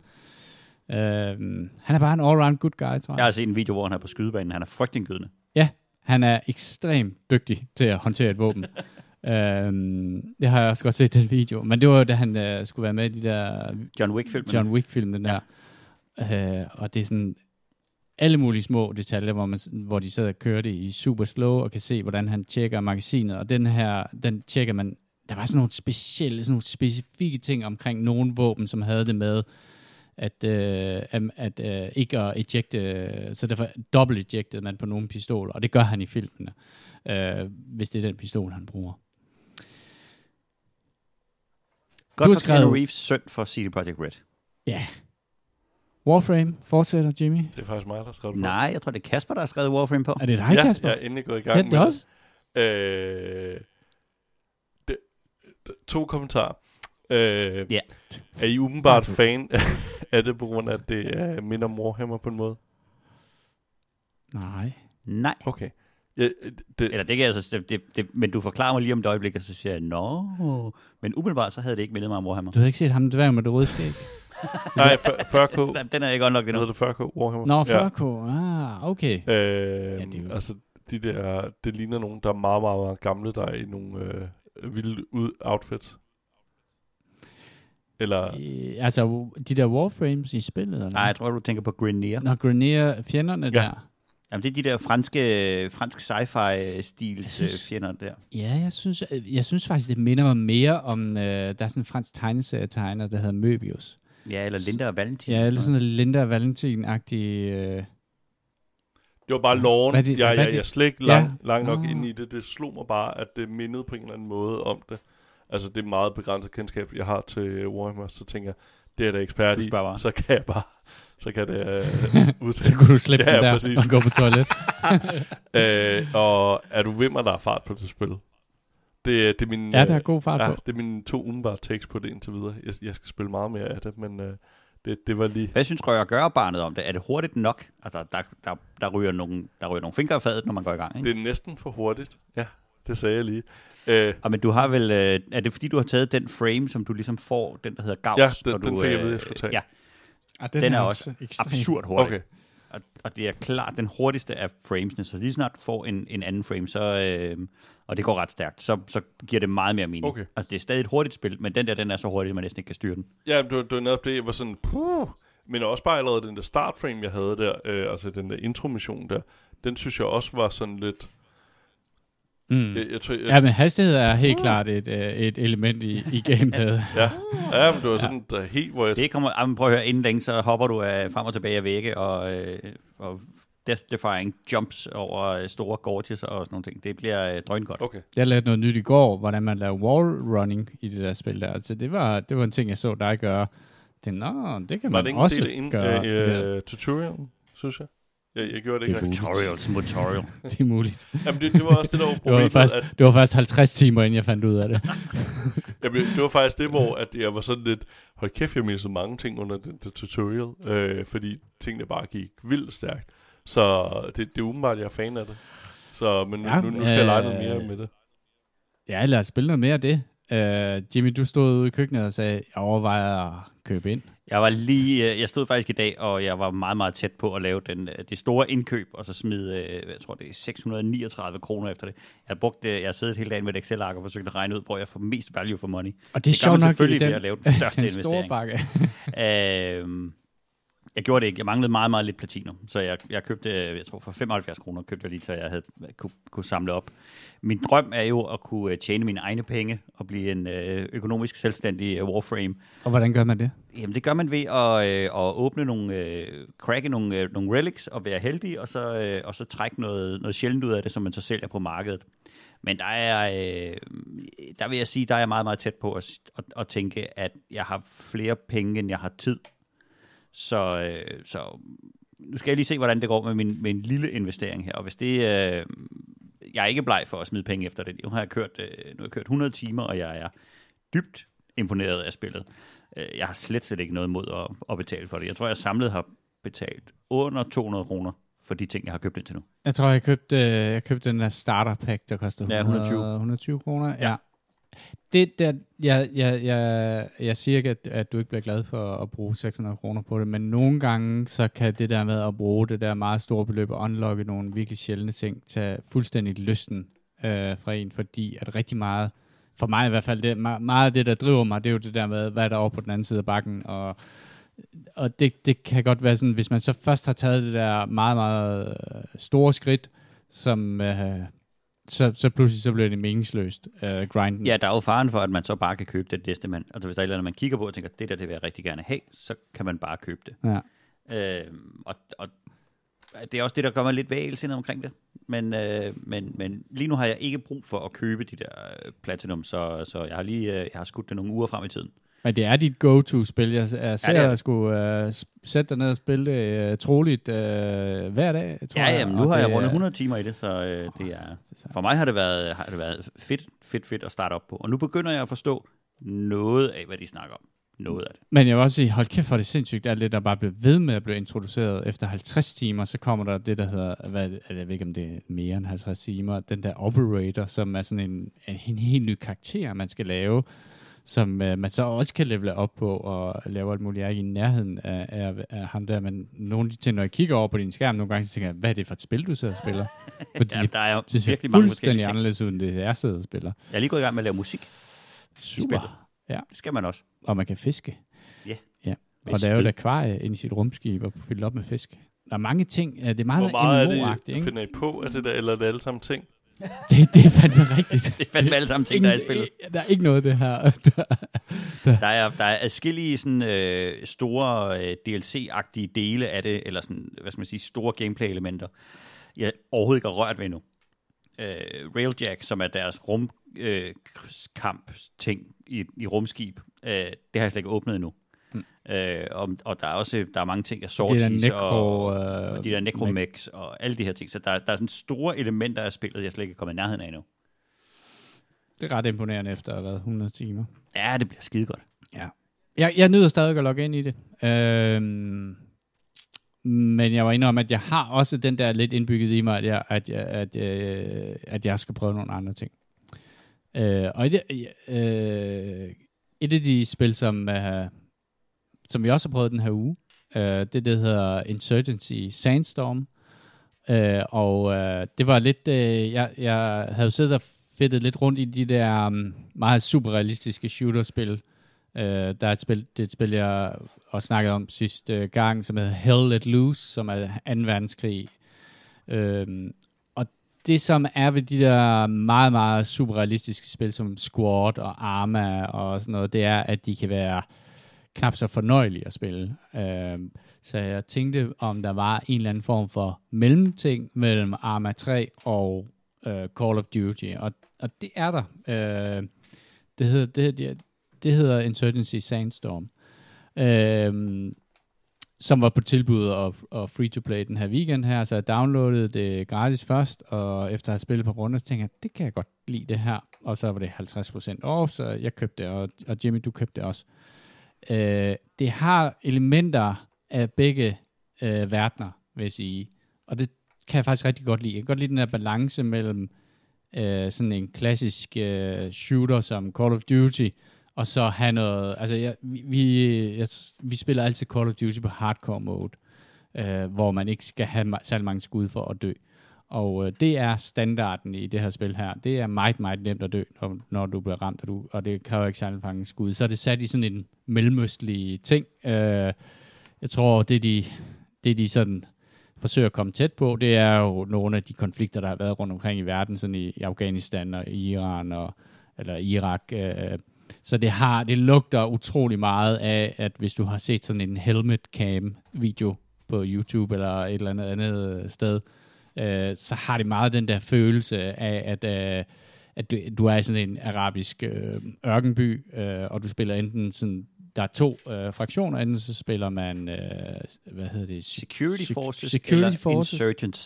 Han er bare en all-round good guy, tror jeg. Jeg har set en video, hvor han er på skydebanen. Han er frygtindgydende. Ja, han er ekstremt dygtig til at håndtere et våben. Det har jeg også godt set, den video. Men det var jo, da han skulle være med i de der... John Wick-film, den der. Ja. Og det er sådan... alle mulige små detaljer, hvor de sidder og kører det i super slow, og kan se, hvordan han tjekker magasinet, og den her, den tjekker man, der var sådan nogle specielle, sådan nogle specifikke ting omkring nogle våben, som havde det med, at ikke at ejecte, så derfor dobbelt ejectede man på nogle pistoler, og det gør han i filmene, hvis det er den pistol, han bruger. Godt for Keanu Reeves, synd for CD Projekt Red. Ja, yeah. Warframe fortsætter, Jimmy. Det er faktisk mig, der har skrevet på. Nej, jeg tror, det er Kasper, der har skrevet Warframe på. Er det dig, Kasper? Ja, jeg er endelig gået i gang med det. Også? To kommentarer. Yeah. Er I umiddelbart fan af det, på grund af, at det er minder om Warhammer på en måde? Nej. Okay. Eller det kan jeg altså... men du forklarer mig lige om et øjeblik, og så siger jeg, men umiddelbart, så havde det ikke mindet mig om Warhammer. Du havde ikke set ham dværgen med det røde skæg? Nej, 40K. Den er ikke godt nok endnu. Hedder det 40K, Warhammer? Nå, 40K. Ja. Okay. Ja, det er... Altså, det ligner nogen, der er meget, meget, meget gamle, der er i nogle vilde outfits. Eller... altså, de der Warframes i spillet? Eller? Nej, jeg tror, du tænker på Grineer. Nå, Grineer, fjenderne der. Jamen, det er de der fransk sci-fi-stils fjender der. Ja, jeg synes faktisk, det minder mig mere om... der er sådan en fransk tegneserietegner, der hedder Möbius. Ja, eller Linda og Valentin. Ja, eller sådan en Linda og Valentin-agtig... Det var bare loven. Jeg er slet ikke langt nok ind i det. Det slog mig bare, at det mindede på en eller anden måde om det. Altså, det er meget begrænset kendskab, jeg har til Warhammer. Så tænker jeg, det er da ekspert i, så kan jeg bare... Så kan det udtale. Så kunne du slippe den der, præcis. Og gå på toilet. Og er du vimmer, der er fart på det spil? Det er min, der er god fart på. Det er mine to umiddelbare takes på det indtil videre. Jeg skal spille meget mere af det, men det var lige... Hvad synes du, jeg gør barnet om det? Er det hurtigt nok? Altså, der ryger nogle fingre af fadet, når man går i gang, ikke? Det er næsten for hurtigt, ja. Det sagde jeg lige. Men du har vel... er det fordi, du har taget den frame, som du ligesom får, den der hedder Gauss? Ja, den fik jeg ved, jeg skulle tage. Ja. Den er også absurd hurtig. Okay. Og det er klart den hurtigste af framesene, så lige snart du får en anden frame, så, og det går ret stærkt, så giver det meget mere mening. Okay. Altså, det er stadig et hurtigt spil, men den er så hurtig, at man næsten ikke kan styre den. Ja, det var netop det, jeg var sådan, men også bare allerede den der startframe, jeg havde der, altså den der intromission der, den synes jeg også var sådan lidt... Jeg tror, ja, men hastighed er helt klart et element i gameplayet. Ja, men det var sådan helt, hvor jeg... Det kommer, prøv at høre, inden længe, så hopper du frem og tilbage af vægge, og death-defying jumps over store gorges og sådan nogle ting. Det bliver drøngodt. Okay. Jeg lavede noget nyt i går, hvordan man laver wall-running i det der spil der. Altså, det var en ting, jeg så dig gøre. Det kan man også gøre. Var det ikke en del af tutorialen, synes jeg? Jeg gjorde det ikke rigtigt. Tutorial. Det er muligt. Jamen, det var også det, der var problemet. Det var faktisk 50 timer, inden jeg fandt ud af det. Jamen, det var faktisk det, hvor at jeg var sådan lidt... Hold kæft, jeg missede mange ting under det tutorial. Fordi tingene bare gik vildt stærkt. Så det er umiddelbart, jeg er fan af det. Så, men nu skal jeg lege noget mere med det. Ja, lad os spille noget mere af det. Jimmy, du stod ude i køkkenet og sagde, jeg overvejer at købe ind. Jeg stod faktisk i dag, og jeg var meget, meget tæt på at lave det store indkøb, og så smide, jeg tror det er 639 kroner efter det. Jeg har siddet hele dagen med et Excel-ark og forsøgt at regne ud, hvor jeg får mest value for money. Og det er sjovt nok i den store bakke. Jeg gjorde det ikke. Jeg manglede meget, meget lidt platinum, så jeg købte, jeg tror for 75 kroner købte jeg lige, så jeg kunne samle op. Min drøm er jo at kunne tjene mine egne penge og blive en økonomisk selvstændig Warframe. Og hvordan gør man det? Jamen det gør man ved at åbne cracke nogle relics og være heldig, og så trække noget sjældent ud af det, som man så sælger på markedet. Men der vil jeg sige, der er jeg meget, meget tæt på at tænke, at jeg har flere penge, end jeg har tid. Så nu skal jeg lige se, hvordan det går med min lille investering her. Og hvis det... jeg er ikke bleg for at smide penge efter det. Nu har jeg kørt 100 timer, og jeg er dybt imponeret af spillet. Jeg har slet ikke noget imod at betale for det. Jeg tror, jeg samlet har betalt under 200 kroner for de ting, jeg har købt indtil nu. Jeg tror, jeg købte den der starterpack, der koster 120 kroner. Ja. Det der, jeg siger ikke, at du ikke bliver glad for at bruge 600 kroner på det, men nogle gange, så kan det der med at bruge det der meget store beløb og unlocke nogle virkelig sjældne ting, tage fuldstændig lysten fra en, fordi at rigtig meget, for mig i hvert fald, det, meget af det, der driver mig, det er jo det der med, hvad der er over på den anden side af bakken, og det kan godt være sådan, hvis man så først har taget det der meget, meget store skridt, som... Så pludselig så bliver det meningsløst, grinden. Ja, der er jo faren for, at man så bare kan købe det næste mand. Altså hvis der er et eller andet, man kigger på og tænker, det der, det vil jeg rigtig gerne have, så kan man bare købe det. Ja. Og det er også det, der gør mig lidt vægelsindet omkring det. Men lige nu har jeg ikke brug for at købe de der platinum, så jeg har lige skudt det nogle uger frem i tiden. Men det er dit go-to-spil. Jeg ser, at jeg skulle sætte dig ned og spille det troligt hver dag, tror jeg. Ja, jamen, nu har jeg rundet 100 timer i det, så det er... For mig har det været fedt at starte op på. Og nu begynder jeg at forstå noget af, hvad de snakker om. Noget af det. Men jeg vil også sige, hold kæft, for det sindssygt, alt det, der bare bliver ved med at blive introduceret efter 50 timer, så kommer der det, der hedder, jeg ved ikke, om det er mere end 50 timer, den der operator, som er sådan en helt ny karakter, man skal lave, som man så også kan levele op på og lave alt muligt. Jeg er i nærheden af ham der, men nogle af de ting, når jeg kigger over på din skærm nogle gange, så tænker jeg, hvad er det for et spil, du sidder og spiller? Fordi ja, der er jo det virkelig mange fuldstændig anderledes, uden det jeg sidder og spiller. Jeg er lige gået i gang med at lave musik. Super. Ja. Det skal man også. Og man kan fiske. Yeah. Ja. Og der er jo et akvarie inde i sit rumskib og fyldt op med fisk. Der er mange ting. Det er meget MMO-agtigt, ikke? Finder I på af det der, eller er det alle sammen ting? Det er fandme rigtigt. Det er fandme alle sammen ting, der er i spillet. Der er ikke noget af det her. Der er adskillige sådan, store DLC-agtige dele af det, eller sådan, hvad skal man sige, store gameplay-elementer, jeg overhovedet ikke har rørt ved endnu. Railjack, som er deres rumkamp-ting i rumskib, det har jeg slet ikke åbnet endnu. Og der er mange ting, jeg sortis og de der necromex og alle de her ting, så der er sådan store elementer af spillet, jeg slet ikke er kommet i nærheden af endnu. Det er ret imponerende efter at have været 100 timer. Ja, det bliver skide godt. Ja. Jeg nyder stadig at logge ind i det. Men jeg var inde om, at jeg har også den der lidt indbygget i mig, at jeg skal prøve nogle andre ting. Og et af de spil, som vi også har prøvet den her uge. Det hedder Insurgency Sandstorm. Og det var lidt... Jeg havde siddet og fedtet lidt rundt i de der meget superrealistiske shooterspil. Det er et spil, jeg også snakkede om sidste gang, som hedder Hell Let Loose, som er 2. verdenskrig. Og det, som er ved de der meget, meget superrealistiske spil, som Squad og Arma og sådan noget, det er, at de kan være... knap så fornøjelig at spille. Så jeg tænkte, om der var en eller anden form for mellemting mellem Arma 3 og Call of Duty. Og det er der. Det hedder Insurgency Sandstorm, som var på tilbud og free-to-play den her weekend her. Så jeg downloadede det gratis først, og efter at have spillet på runder, så tænkte jeg, det kan jeg godt lide det her. Og så var det 50% off, så jeg købte det, og Jimmy, du købte det også. Det har elementer af begge verdener, vil jeg sige. Og det kan jeg faktisk rigtig godt lide. Jeg kan godt lide den her balance mellem sådan en klassisk shooter som Call of Duty, og så have noget... Altså, vi spiller altid Call of Duty på hardcore mode, hvor man ikke skal have særlig mange skud for at dø. Og det er standarden i det her spil her. Det er meget, meget nemt at dø, når du bliver ramt, og det kræver ikke særlig mange skud. Så er det sat i sådan en mellemøstlig ting. Jeg tror, det de sådan forsøger at komme tæt på, det er jo nogle af de konflikter, der har været rundt omkring i verden, sådan i Afghanistan og Iran eller Irak. Så det lugter utrolig meget af, at hvis du har set sådan en helmet cam video på YouTube eller et eller andet sted, så har det meget den der følelse af, at du er i sådan en arabisk ørkenby, og du spiller enten sådan, der er to fraktioner, enten så spiller man, Security Forces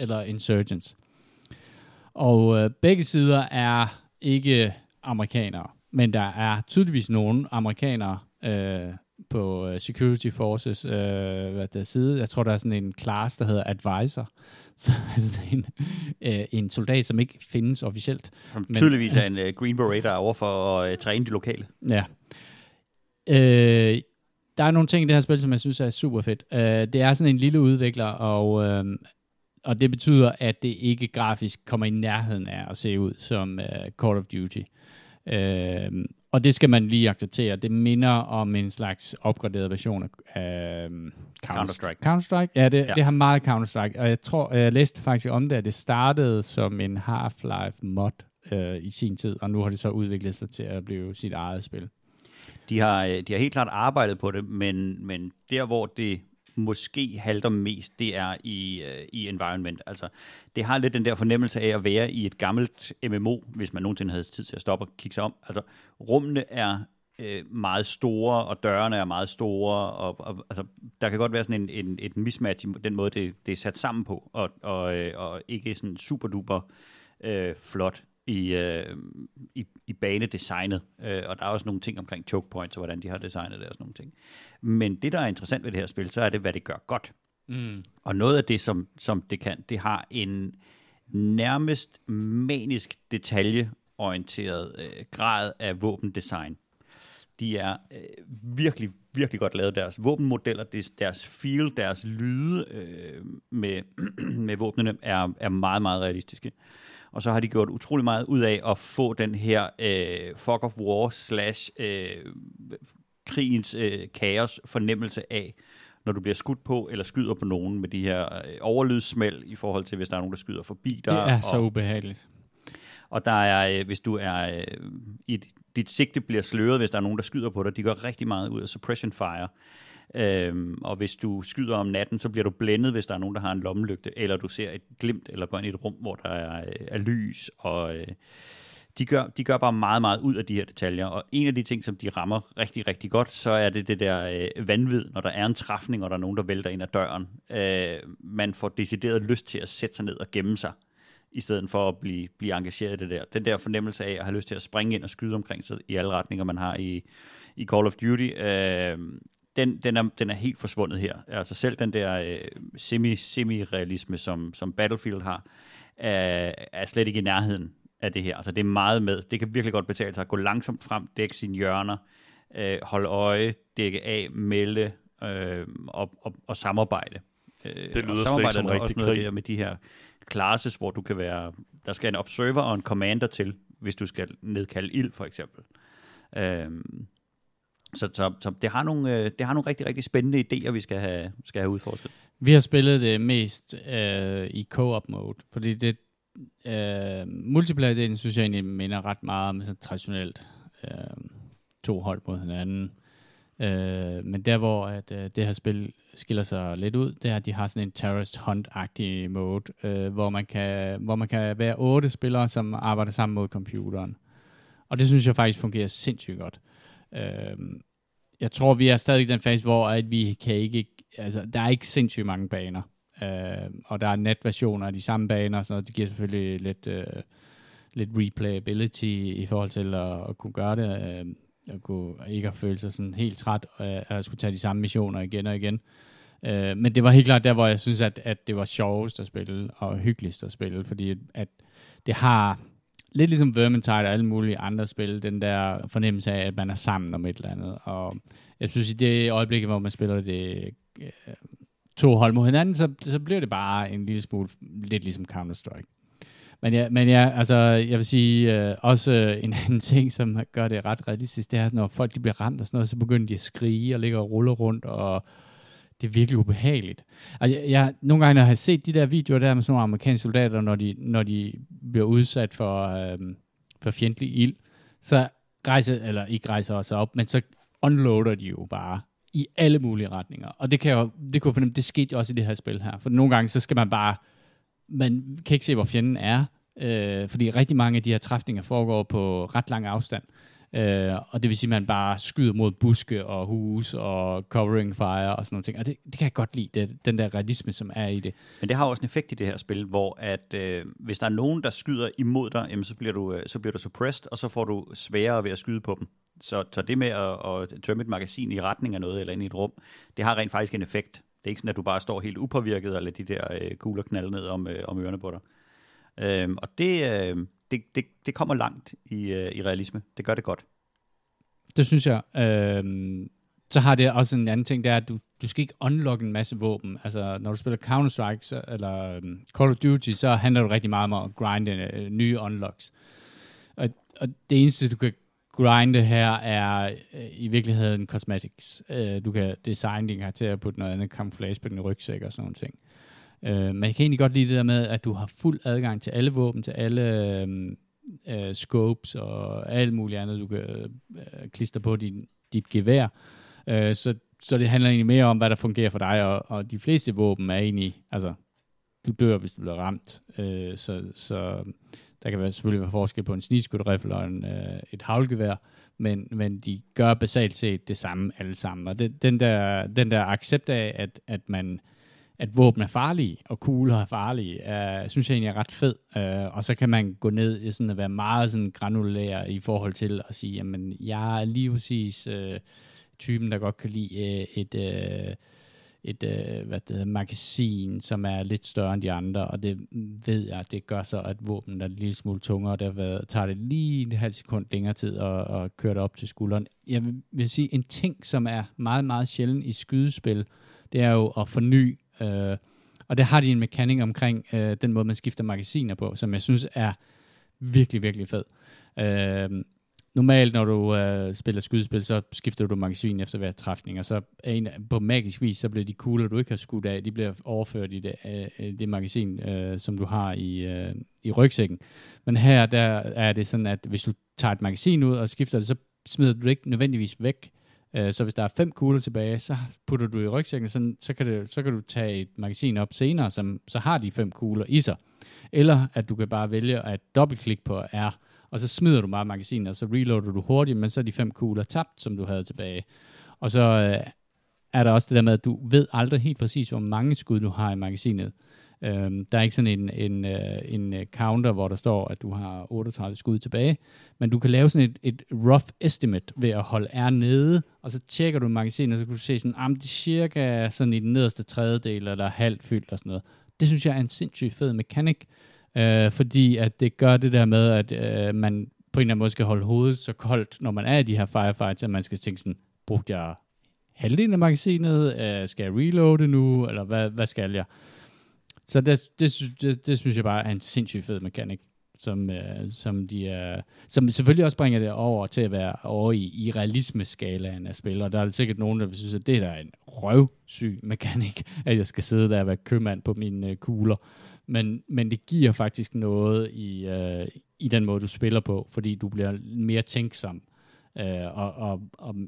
eller Insurgents. Og begge sider er ikke amerikanere, men der er tydeligvis nogle amerikanere på Security Forces side. Jeg tror, der er sådan en class, der hedder Advisor. Så altså, en soldat, som ikke findes officielt. Som tydeligvis er en Green Beret, der er over for at træne de lokale. Ja. Der er nogle ting i det her spil, som jeg synes er super fedt. Det er sådan en lille udvikler, og det betyder, at det ikke grafisk kommer i nærheden af at se ud som Call of Duty. Og det skal man lige acceptere. Det minder om en slags opgraderet version af Counter-Strike. Counter-Strike? Ja, det har meget Counter-Strike. Og jeg tror, jeg læste faktisk om det, at det startede som en Half-Life mod i sin tid, og nu har det så udviklet sig til at blive sit eget spil. De har helt klart arbejdet på det, men der, hvor det måske halter mest, det er i environment. Altså, det har lidt den der fornemmelse af at være i et gammelt MMO, hvis man nogensinde havde tid til at stoppe og kigge sig om. Altså, rummene er meget store, og dørene er meget store, og altså, der kan godt være sådan et mismatch i den måde, det er sat sammen på, og ikke sådan super duper flot i banedesignet, og der er også nogle ting omkring choke points, og hvordan de har designet det og sådan nogle ting. Men det, der er interessant ved det her spil, så er det, hvad det gør godt. Mm. Og noget af det, som det kan, det har en nærmest manisk detaljeorienteret grad af våbendesign. De er virkelig, virkelig godt lavet. Deres våbenmodeller, deres feel, deres lyde med våbnene er meget, meget realistiske. Og så har de gjort utrolig meget ud af at få den her fuck of war / krigens kaos fornemmelse af, når du bliver skudt på eller skyder på nogen med de her overlydssmæld i forhold til, hvis der er nogen, der skyder forbi dig. Det er så ubehageligt. Og der er, hvis du er, dit sigte bliver sløret, hvis der er nogen, der skyder på dig. De gør rigtig meget ud af suppression fire. Og hvis du skyder om natten, så bliver du blændet, hvis der er nogen, der har en lommelygte, eller du ser et glimt, eller går ind i et rum, hvor der er lys, og de gør bare meget, meget ud af de her detaljer, og en af de ting, som de rammer rigtig, rigtig godt, så er det der vanvid, når der er en træfning, og der er nogen, der vælter ind ad døren. Man får decideret lyst til at sætte sig ned og gemme sig, i stedet for at blive engageret i det der. Den der fornemmelse af at have lyst til at springe ind og skyde omkring sig i alle retninger, man har i Call of Duty, Den er helt forsvundet her. Altså selv den der semi-realisme, som Battlefield har, er slet ikke i nærheden af det her. Altså det er meget med. Det kan virkelig godt betale sig at gå langsomt frem, dække sine hjørner, holde øje, dække af, melde og samarbejde. Det lyder og slet ikke som rigtig krig. Med de her classes, hvor du kan være, der skal en observer og en commander til, hvis du skal nedkalde ild for eksempel. Så det har nogle rigtig, rigtig spændende idéer, vi skal have udforsket. Vi har spillet det mest i co-op mode, fordi det multiplayer-delen, synes jeg egentlig minder ret meget om sådan traditionelt 2 hold mod hinanden. Men der, hvor at, det her spil skiller sig lidt ud, det er, at de har sådan en terrorist hunt-agtig mode, hvor man kan være 8 spillere, som arbejder sammen mod computeren. Og det synes jeg faktisk fungerer sindssygt godt. Jeg tror, vi er stadig i den fase, hvor at vi kan ikke, altså, der er ikke sindssygt mange baner, og der er netversioner af de samme baner, så det giver selvfølgelig lidt replayability i forhold til at kunne gøre det, ikke at føle sig sådan helt træt at skulle tage de samme missioner igen og igen. Men det var helt klart der, hvor jeg synes, at det var sjovest at spille og hyggeligst at spille, fordi at det har lidt ligesom Vermintide og alle mulige andre spil, den der fornemmelse af, at man er sammen om et eller andet. Og jeg synes, i det øjeblik, hvor man spiller det 2 hold mod hinanden, så bliver det bare en lille smule, lidt ligesom Counter-Strike. Men ja, altså, jeg vil sige, også en anden ting, som gør det ret realistisk, det er, når folk de bliver ramt og sådan noget, så begynder de at skrige og ligger og ruller rundt, og det er virkelig ubehageligt. Altså, jeg nogle gange, når jeg har set de der videoer der med sådan nogle amerikanske soldater, når de bliver udsat for fjendtlig ild, så ikke rejser sig op, men så unloader de jo bare i alle mulige retninger. Og det kunne jeg fornemme, det skete også i det her spil her. For nogle gange, så skal man bare, man kan ikke se, hvor fjenden er, fordi rigtig mange af de her træfninger foregår på ret lang afstand. Og det vil sige, at man bare skyder mod buske og hus og covering fire og sådan nogle ting. Og det kan jeg godt lide, den der realisme, som er i det. Men det har også en effekt i det her spil, hvor at, hvis der er nogen, der skyder imod dig, jamen, så bliver du suppressed, og så får du sværere ved at skyde på dem. Så det med at tømme et magasin i retning af noget eller ind i et rum, det har rent faktisk en effekt. Det er ikke sådan, at du bare står helt upåvirket og lader de der kugler knalde ned om ørerne på dig. Og det... Det kommer langt i realisme. Det gør det godt. Det synes jeg. Så har det også en anden ting, det er, at du skal ikke unlocke en masse våben. Altså, når du spiller Counter-Strike eller Call of Duty, så handler det rigtig meget om at grinde nye unlocks. Og det eneste, du kan grinde her, er i virkeligheden cosmetics. Du kan designe din karakter og putte noget andet camouflage på din rygsæk og sådan nogle ting. Men jeg kan egentlig godt lide det der med, at du har fuld adgang til alle våben, til alle scopes og alt muligt andet, du kan klister på dit gevær. Så det handler egentlig mere om, hvad der fungerer for dig, og de fleste våben er egentlig, altså, du dør, hvis du bliver ramt. Så der kan selvfølgelig være forskel på en snigskutrifle og et haglgevær, men de gør basalt set det samme alle sammen. Og den der accept af, at man... at våben er farlige, og kugler er farlige, synes jeg egentlig er ret fed. Og så kan man gå ned i sådan at være meget sådan granulær i forhold til at sige, jamen, jeg er lige præcis typen, der godt kan lide et magasin, som er lidt større end de andre, og det ved jeg, det gør så, at våben er en lille smule tungere, og derfor tager det lige en halv sekund længere tid at køre det op til skulderen. Jeg vil sige, en ting, som er meget, meget sjældent i skydespil, det er jo at forny, og der har de en mekanik omkring den måde, man skifter magasiner på, som jeg synes er virkelig, virkelig fed. Normalt, når du spiller skydespil, så skifter du magasin efter hver træfning, og så på magisk vis, så bliver de kugler, du ikke har skudt af, de bliver overført i det magasin, som du har i rygsækken. Men her, der er det sådan, at hvis du tager et magasin ud og skifter det, så smider du det ikke nødvendigvis væk. Så hvis der er 5 kugler tilbage, så putter du i rygsækken, så kan du tage et magasin op senere, som så har de 5 kugler i sig. Eller at du kan bare vælge at dobbeltklikke på R, og så smider du bare magasinet, og så reloader du hurtigt, men så er de 5 kugler tabt, som du havde tilbage. Og så er der også det der med, at du ved aldrig helt præcis, hvor mange skud du har i magasinet. Der er ikke sådan en counter, hvor der står, at du har 38 skud tilbage, men du kan lave sådan et rough estimate ved at holde R nede, og så tjekker du magasinet, og så kan du se sådan, det er cirka sådan i den nederste tredjedel, eller halvt fyldt, og sådan noget. Det synes jeg er en sindssygt fed mekanik, fordi at det gør det der med, at man på en eller anden måde skal holde hovedet så koldt, når man er i de her firefights, at man skal tænke sådan, brugte jeg halvdelen af magasinet, skal jeg reloade nu, eller hvad skal jeg? Så det synes jeg bare er en sindssygt fed mekanik, som selvfølgelig også bringer det over til at være over i realismeskalaen af spil, og der er sikkert nogen, der vil synes, at det der er en røvsyg mekanik, at jeg skal sidde der og være købmand på mine kugler. Men det giver faktisk noget i den måde, du spiller på, fordi du bliver mere tænksom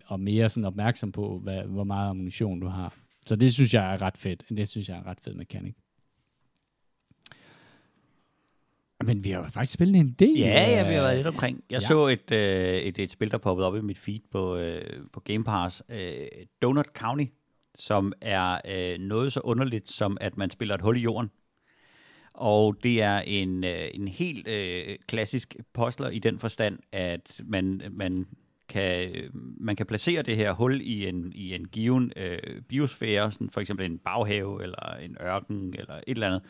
og mere sådan opmærksom på, hvor meget ammunition du har. Så det synes jeg er ret fedt. Det synes jeg er en ret fed mekanik. Men vi har jo faktisk spillet en del. Ja, vi har været lidt omkring. Jeg så et spil, der poppede op i mit feed på Game Pass. Donut County, som er noget så underligt som, at man spiller et hul i jorden. Og det er en helt klassisk puzzler i den forstand, at man kan placere det her hul i en given biosfære, sådan for eksempel en baghave, eller en ørken, eller et eller andet.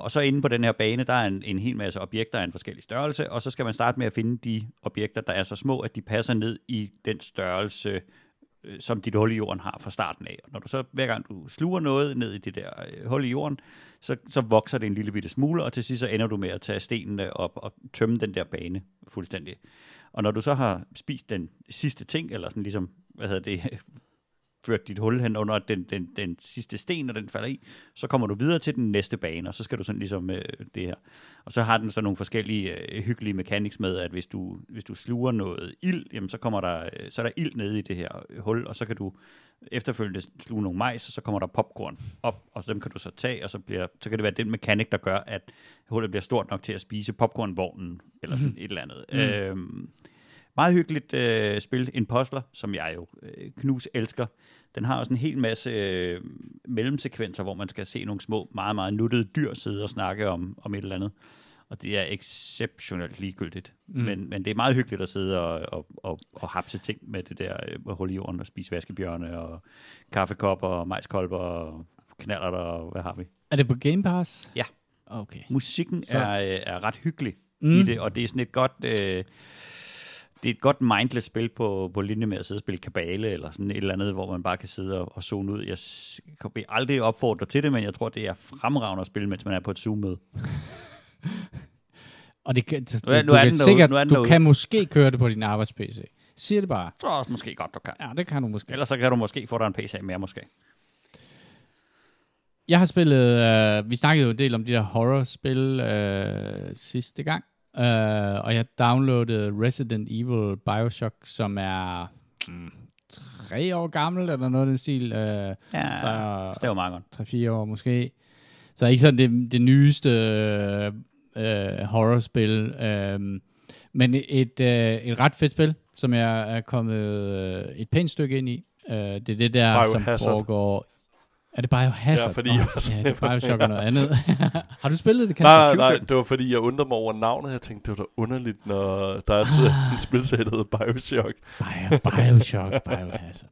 Og så inde på den her bane, der er en hel masse objekter af en forskellig størrelse, og så skal man starte med at finde de objekter, der er så små, at de passer ned i den størrelse, som dit hul i jorden har fra starten af. Og når du så hver gang du sluger noget ned i det der hul i jorden, så vokser det en lille bitte smule, og til sidst så ender du med at tage stenene op og tømme den der bane fuldstændig. Og når du så har spist den sidste ting, eller sådan ligesom, ført dit hul hen under den sidste sten, og den falder i, så kommer du videre til den næste bane, og så skal du sådan ligesom det her. Og så har den så nogle forskellige hyggelige mechanics med, at hvis du sluger noget ild, jamen så er der ild nede i det her hul, og så kan du efterfølgende sluge nogle majs, og så kommer der popcorn op, og dem kan du så tage, og så kan det være den mekanik, der gør, at hullet bliver stort nok til at spise popcornvognen, eller sådan et eller andet. Meget hyggeligt spil, Imposter, som jeg jo knus elsker. Den har også en hel masse mellemsekvenser, hvor man skal se nogle små, meget, meget nuttede dyr sidde og snakke om et eller andet. Og det er exceptionelt ligegyldigt. Mm. Men det er meget hyggeligt at sidde og hapse ting med det der hul i jorden og spise vaskebjørne og kaffekopper og majskolber og knallerter og hvad har vi. Er det på Game Pass? Ja. Okay. Musikken er ret hyggelig i det, og det er sådan et godt... Det er et godt mindless spil på linje med at sidde og spille kabale eller sådan et eller andet, hvor man bare kan sidde og zone ud. Jeg vil aldrig opfordre til det, men jeg tror, det er fremragende at spille, mens man er på et Zoom-møde. Og du kan måske køre det på din arbejds-PC. Siger det bare. Tror også måske godt, du kan. Ja, det kan du måske. Ellers så kan du måske få dig en PC mere måske. Jeg har spillet... vi snakkede jo en del om de der horror-spil sidste gang. Og jeg downloadede Resident Evil Bioshock, som er 3 år gammel, eller noget af den stil. Så det var meget godt. 3-4 år måske. Så ikke sådan det nyeste horrorspil, men et ret fedt spil, som jeg er kommet et pænt stykke ind i. Det er det der, Biohazard. Som foregår... Er det Biohazard? Ja, fordi det er Bioshock og noget andet. Har du spillet det? Nej, det var fordi, jeg undrede mig over navnet. Jeg tænkte, det var da underligt, når der er en spilserie, der hedder Bioshock. Bioshock, Biohazard.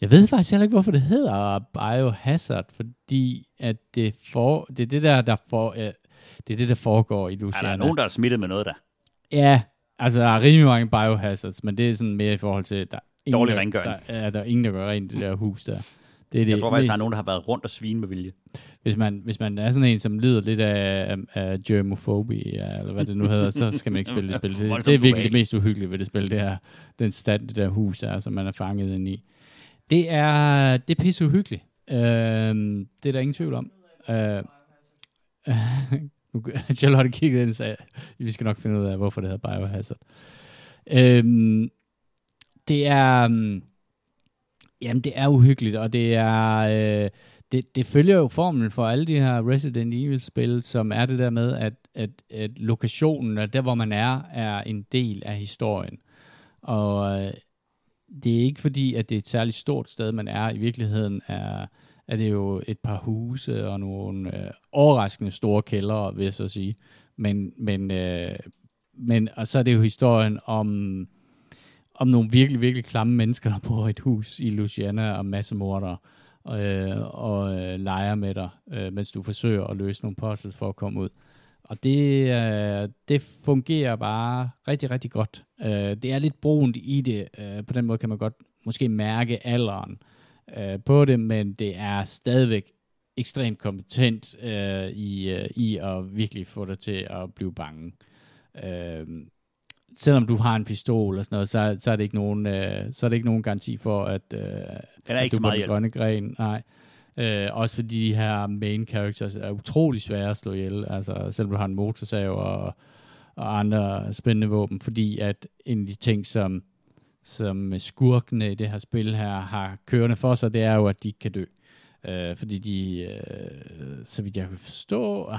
Jeg ved faktisk heller ikke, hvorfor det hedder Biohazard, fordi at det er det, der foregår i Louisiana. Er der nogen, der er smittet med noget der? Ja, altså der er rimelig mange Biohazards, men det er sådan mere i forhold til, der dårlig rengøring. Der er ingen, der gør rent det der hus der. Jeg tror faktisk, der er nogen, der har været rundt og svine med vilje. Hvis man er sådan en, som lider lidt af germofobi, eller hvad det nu hedder, så skal man ikke spille det spil. Det er virkelig det mest uhyggelige ved det spil, det er den stand, det der hus er, som man er fanget ind i. Det er pisse uhyggeligt. Det er der ingen tvivl om. Charlotte kiggede ind og sagde, vi skal nok finde ud af, hvorfor det hedder Biohazard. Det er... Jamen, det er uhyggeligt, og det er det følger jo formlen for alle de her Resident Evil-spil, som er det der med, at lokationen, og der, hvor man er en del af historien. Og det er ikke fordi, at det er et særligt stort sted, man er. I virkeligheden er det jo et par huse og nogle overraskende store kældre, vil jeg så sige. Men og så er det jo historien om nogle virkelig, virkelig klamme mennesker, der bor i et hus i Louisiana og masse morder og leger med dig, mens du forsøger at løse nogle puzzles for at komme ud. Og det fungerer bare rigtig, rigtig godt. Det er lidt brunt i det. På den måde kan man godt måske mærke alderen på det, men det er stadigvæk ekstremt kompetent i at virkelig få dig til at blive bange. Selvom du har en pistol og sådan noget, så er det ikke nogen, garanti for, at du får den grønne gren. Nej. Også fordi de her main characters er utrolig svære at slå ihjel. Altså, selvom du har en motorsav og andre spændende våben, fordi at en af de ting, som skurkene i det her spil her har kørende for sig, det er jo, at de ikke kan dø. Fordi de, så vidt jeg kan forstå,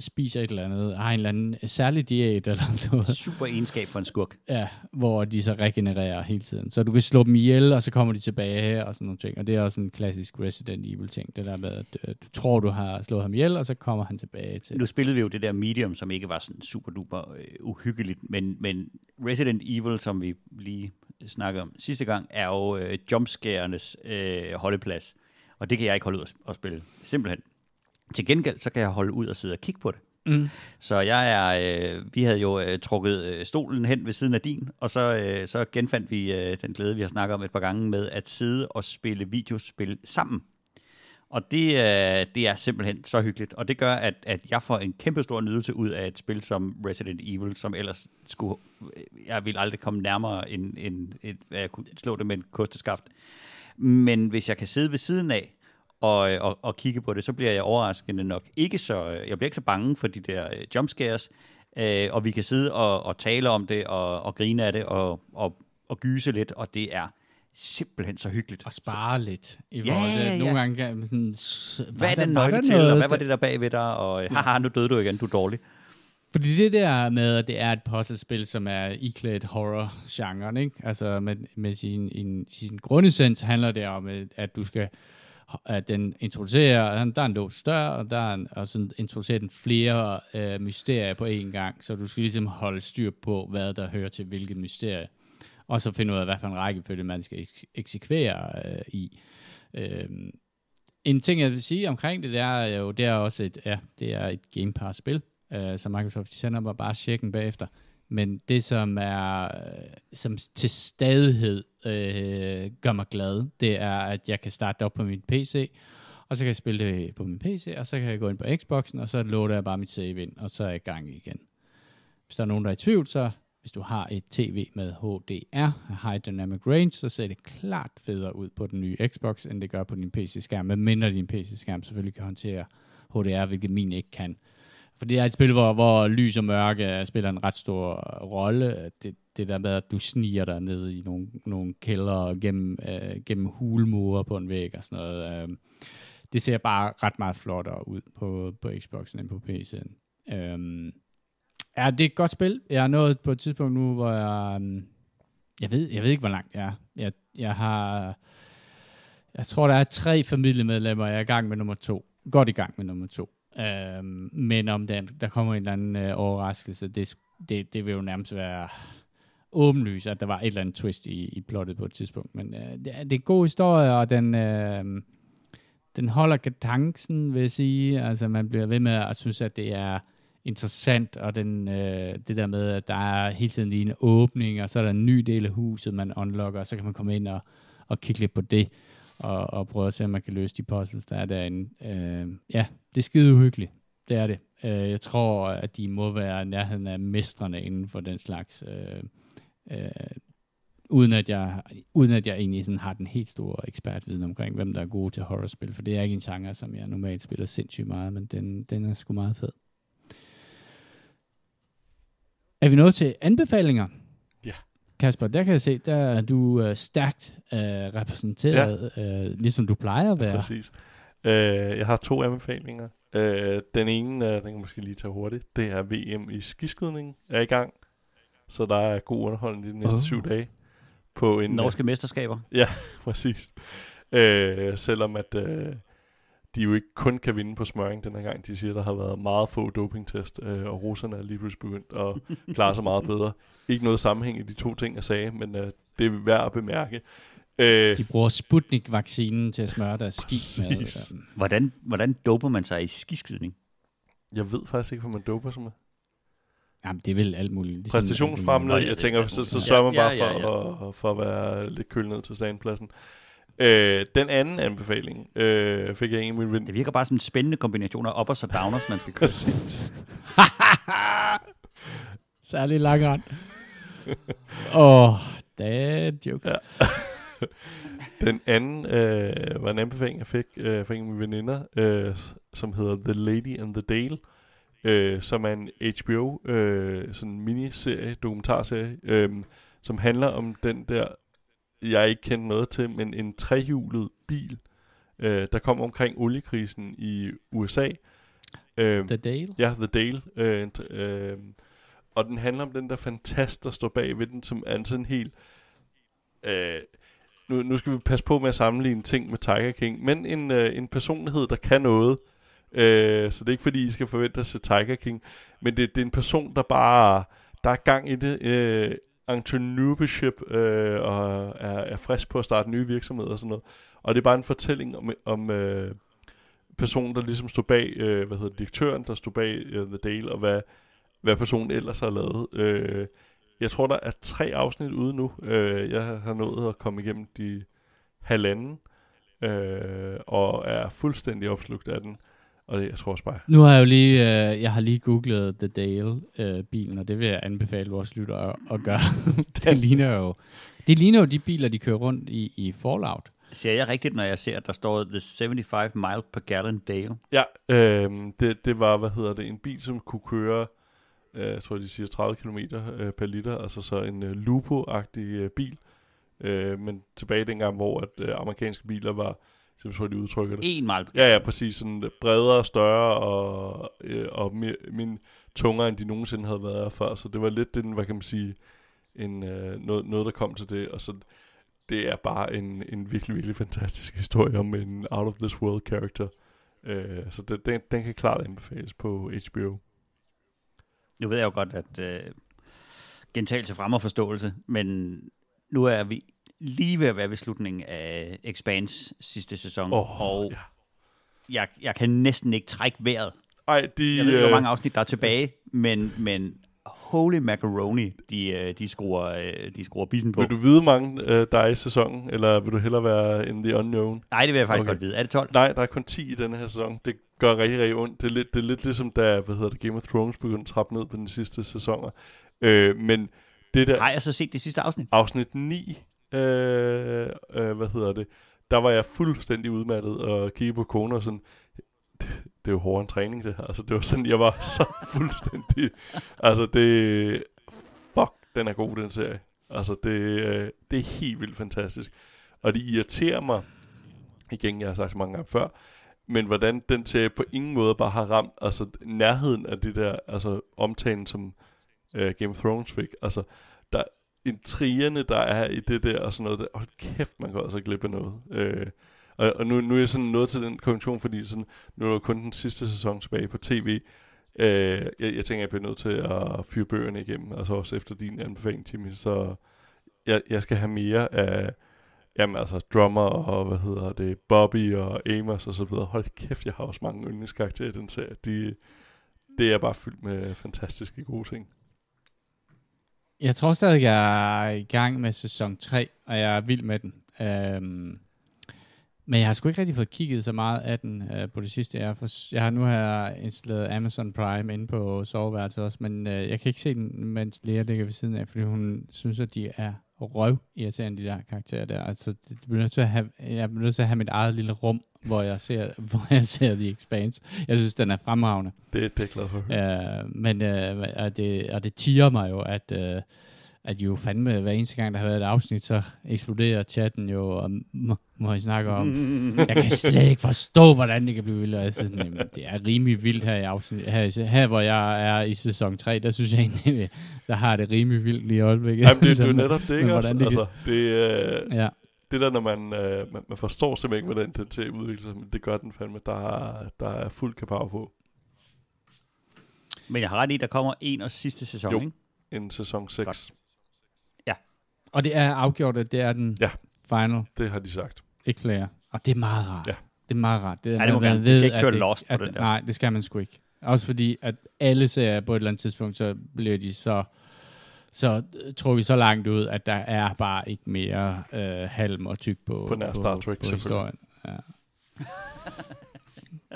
spiser et eller andet, har en eller anden særlig diæt eller noget. Super egenskab for en skurk. Ja, hvor de så regenererer hele tiden. Så du kan slå dem ihjel, og så kommer de tilbage og sådan nogle ting. Og det er også en klassisk Resident Evil ting, det der med, at du tror, du har slået ham ihjel, og så kommer han tilbage til... Nu spillede vi jo det der medium, som ikke var sådan super duper uhyggeligt, men Resident Evil, som vi lige snakkede om sidste gang, er jo jumpscarenes holdeplads. Og det kan jeg ikke holde ud at spille, simpelthen. Til gengæld, så kan jeg holde ud og sidde og kigge på det. Mm. Så vi havde jo trukket stolen hen ved siden af din, og så genfandt vi den glæde, vi har snakket om et par gange med, at sidde og spille videospil sammen. Og det er simpelthen så hyggeligt, og det gør, at jeg får en kæmpe stor nydelse ud af et spil som Resident Evil, som ellers jeg ville aldrig komme nærmere, end jeg kunne slå det med en kosteskaft. Men hvis jeg kan sidde ved siden af og kigge på det, så bliver jeg overraskende nok jeg bliver ikke så bange for de der jumpscares, og vi kan sidde og tale om det og grine af det og gyse lidt, og det er simpelthen så hyggeligt. Og spare lidt. Nogle gange sådan, hvad er den nøgle til, og hvad var det der bagved dig, og haha, nu døde du igen, du er dårlig. Fordi det der med, at det er et puzzlespil, som er iklædt horror-genren, ikke? Altså med sin grundessens handler det om, at du skal, at den introducerer, der er en lås dør, og der er en, og sådan introducerer den flere mysterier på én gang, så du skal ligesom holde styr på, hvad der hører til hvilket mysterie, og så finde ud af, hvad for en rækkefølge man skal eksekvere i. En ting, jeg vil sige omkring det, det er et Game Pass-spil, som Microsoft sender mig bare checken bagefter. Men det, som til stadighed gør mig glad, det er, at jeg kan starte det op på min PC, og så kan jeg spille det på min PC, og så kan jeg gå ind på Xboxen, og så loader jeg bare mit save ind, og så er jeg i gang igen. Hvis der er nogen, der er i tvivl, så hvis du har et TV med HDR, High Dynamic Range, så ser det klart federe ud på den nye Xbox, end det gør på din PC-skærm, medmindre din PC-skærm selvfølgelig kan håndtere HDR, hvilket min ikke kan. For det er et spil, hvor lys og mørke spiller en ret stor rolle. Det der med, at du sniger dig ned i nogle kældre gennem hulmure på en væg og sådan noget. Det ser bare ret meget flottere ud på Xboxen end på PC'en. Ja, det er et godt spil. Jeg er nået på et tidspunkt nu, hvor jeg ved ikke, hvor langt jeg er. Jeg tror, der er 3 familiemedlemmer, og jeg er i gang med nummer 2. Godt i gang med nummer 2. Men om der kommer en eller anden overraskelse, det vil jo nærmest være åbenlyst, at der var et eller andet twist i plottet på et tidspunkt. Men det er en god historie, og den holder kadancen, vil jeg sige. Altså, man bliver ved med at synes, at det er interessant, og det der med, at der er hele tiden lige en åbning, og så er der en ny del af huset, man unlocker, og så kan man komme ind og kigge lidt på det. Og prøve at se, om man kan løse de puzzles, der er derinde. Ja, det er skide uhyggeligt. Det er det. Jeg tror, at de må være nærheden af mestrene inden for den slags. Uden at jeg egentlig sådan har den helt store ekspertviden omkring, hvem der er gode til horrorspil. For det er ikke en genre, som jeg normalt spiller sindssygt meget, men den er sgu meget fed. Er vi nået til anbefalinger? Kasper, der kan jeg se, der er du stærkt repræsenteret, ligesom du plejer at være. Præcis. Jeg har 2 anbefalinger. Den ene, den kan måske lige tage hurtigt, det er VM i skiskydning er i gang. Så der er god underholdning de næste 7 dage. På en norske mesterskaber. Ja, præcis. Selvom at de jo ikke kun kan vinde på smøring den her gang. De siger, der har været meget få dopingtest, og russerne er lige pludselig begyndt at klare sig meget bedre. Ikke noget sammenhæng i de 2 ting, jeg sagde, men det er værd at bemærke. De bruger Sputnik-vaccinen til at smøre deres ski med. Hvordan doper man sig i skiskydning? Jeg ved faktisk ikke, hvor man doper sig med. Jamen, det er vel alt muligt. Præstationsfremmende, jeg tænker, så sørger man bare for at være lidt kølet ned til standpladsen. Den anden anbefaling fik jeg egentlig min ven. Det virker bare som en spændende kombination af uppers og downers, man skal købe. Særlig langeren. Dad jokes. Ja. Den anden var en anbefaling, jeg fik fra en af mine veninder, som hedder The Lady and the Dale, som er en HBO sådan miniserie, dokumentarserie, som handler om den der, jeg ikke kendte noget til, men en trehjulet bil, der kom omkring oliekrisen i USA. The Dale? Ja, The Dale. Og den handler om den der fantast, der står bag ved den, som er sådan helt... Nu skal vi passe på med at sammenligne ting med Tiger King, men en personlighed, der kan noget. Så det er ikke fordi, I skal forvente at se Tiger King, men det er en person, der bare... Der er gang i det... entrepreneurship og er frisk på at starte nye virksomheder og sådan noget. Og det er bare en fortælling om personen, der ligesom stod bag, direktøren, der stod bag The Dale, og hvad personen ellers har lavet. Jeg tror, der er 3 afsnit ude nu. Jeg har nået at komme igennem de halvanden, og er fuldstændig opslugt af den. Og det, jeg tror også bare. Nu har jeg jo lige, jeg har lige googlet The Dale-bilen, og det vil jeg anbefale vores lyttere at gøre. det ligner jo de biler, de kører rundt i Fallout. Ser jeg rigtigt, når jeg ser, at der står The 75 mile per gallon Dale? Ja, det var, en bil, som kunne køre, jeg tror, de siger 30 km per liter, altså så en Lupo-agtig bil. Men tilbage dengang, hvor at, amerikanske biler var som jeg tror, de udtrykker det. En malbegreb. Ja, ja, præcis. Sådan bredere, større og mere, min tungere, end de nogensinde havde været før. Så det var lidt den, hvad kan man sige, noget, der kom til det. Og så det er bare en virkelig, virkelig fantastisk historie om en out of this world character. Så den kan klart anbefales på HBO. Nu ved jeg jo godt, at gentagelse fremmer forståelse, men nu er vi lige ved at være ved slutningen af Expanse sidste sæson, og ja. jeg kan næsten ikke trække vejret. Ej, jeg ved ikke, hvor mange afsnit der er tilbage, men holy macaroni, de skruer bissen på. Vil du vide, mange der er i sæsonen, eller vil du hellere være in the unknown? Nej, det vil jeg faktisk godt vide. Er det 12? Nej, der er kun 10 i denne her sæson. Det gør rigtig, rigtig ondt. Det er lidt ligesom, da Game of Thrones begyndte at trappe ned på den sidste sæsoner. Men det der... Nej, jeg har så set det sidste afsnit. Afsnit 9, der var jeg fuldstændig udmattet og kiggede på koner og sådan... Det er jo hårdere end træning, det her. Altså, det var sådan, jeg var så fuldstændig... Altså, det... Fuck, den er god, den serie. Altså, det er helt vildt fantastisk. Og det irriterer mig, igen, jeg har sagt mange gange før, men hvordan den serie på ingen måde bare har ramt, altså, nærheden af det der, altså, omtalen, som Game of Thrones fik. Altså, der er intrigerne, der er i det der, og sådan noget. Hold kæft, man kan også glip af noget. Og nu er jeg sådan nået til den konklusion, fordi sådan, nu er der kun den sidste sæson tilbage på tv. Jeg tænker, jeg bliver nødt til at fyre bøgerne igennem, altså også efter din anbefaling, Jimmy. Så jeg skal have mere af drummer og Bobby og Amos og så videre. Hold kæft, jeg har også mange yndlingskarakterer i den serie. Det er bare fyldt med fantastiske gode ting. Jeg tror stadig, jeg er i gang med sæson 3, og jeg er vild med den. Men jeg har sgu ikke rigtig fået kigget så meget af den på det sidste. Jeg har nu her installeret Amazon Prime inde på soveværelset også, men jeg kan ikke se den, mens Lea ligger ved siden af, fordi hun synes, at de er røvirriterende, de der karakterer der. Altså, jeg bliver nødt til at have mit eget lille rum, hvor jeg ser The Expanse. Jeg synes, den er fremragende. Det er glad for. Men det tirer mig jo, at jo fandme hver eneste gang, der har været et afsnit, så eksploderer chatten jo, og må I snakke om, jeg kan slet ikke forstå, hvordan det kan blive vildt. Altså, det er rimelig vildt her i afsnit. Her, hvor jeg er i sæson 3, der synes jeg egentlig, der har det rimelig vildt lige i øjeblikket. Jamen, det er jo netop det, ikke også? Altså, det der, når man forstår simpelthen ikke, hvordan den til udvikler sig, men det gør den fandme, der er fuld kapav på. Men jeg har ret i, der kommer en og sidste sæson, jo, ikke? En sæson 6. Godt. Og det er afgjort, at det er den final. Det har de sagt. Ikke flere. Og det er meget rart. Ja. Det er meget rart. Det må man ved, skal ikke køre lost på den der. Nej, det skal man sgu ikke. Også fordi, at alle serier på et eller andet tidspunkt, så bliver de så trukket så langt ud, at der er bare ikke mere halm og tyk på nær Star Trek, på historien. Ja.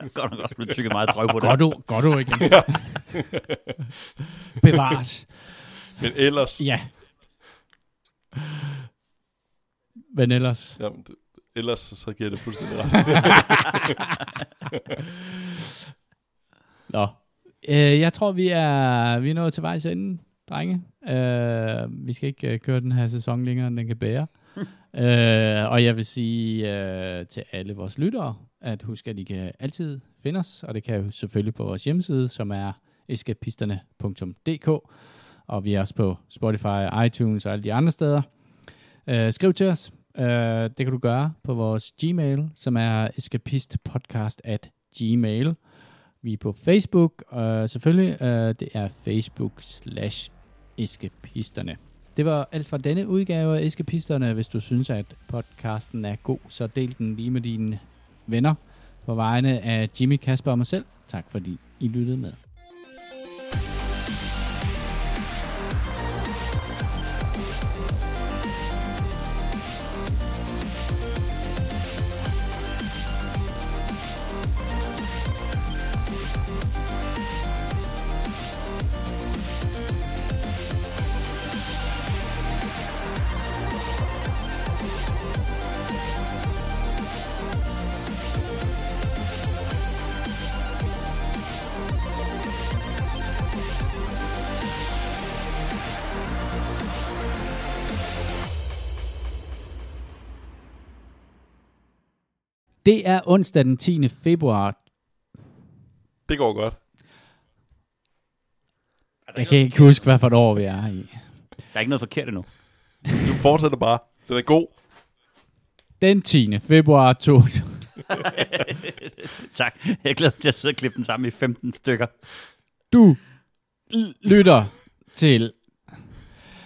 Jeg godt nok også blevet tykket meget drøg på det. Godt du igen. Bevares. Men ellers... Ja. Men ellers? Jamen, ellers så giver det fuldstændig ret. Nå. Jeg tror, vi er nået til vejs ende, drenge. Vi skal ikke køre den her sæson længere, end den kan bære. Og jeg vil sige til alle vores lyttere, at husk, at I kan altid finde os, og det kan jo selvfølgelig på vores hjemmeside, som er eskapisterne.dk. Og vi er også på Spotify, iTunes og alle de andre steder. Skriv til os. Det kan du gøre på vores Gmail, som er eskapistpodcast@gmail. Vi er på Facebook, selvfølgelig. Det er facebook.com/eskapisterne. Det var alt fra denne udgave af Eskapisterne. Hvis du synes, at podcasten er god, så del den lige med dine venner. På vegne af Jimmy, Kasper og mig selv. Tak fordi I lyttede med. Det er onsdag den 10. februar. Det går godt. Jeg kan ikke huske, hvad for et år vi er i. Der er ikke noget forkert endnu. Du fortsætter bare. Den er god. Den 10. februar 2020. Tak. Jeg glæder mig til at sidde og klippe den sammen i 15 stykker. Du lytter til...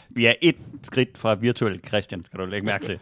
Vi er et skridt fra virtuel Christian, skal du lægge mærke til.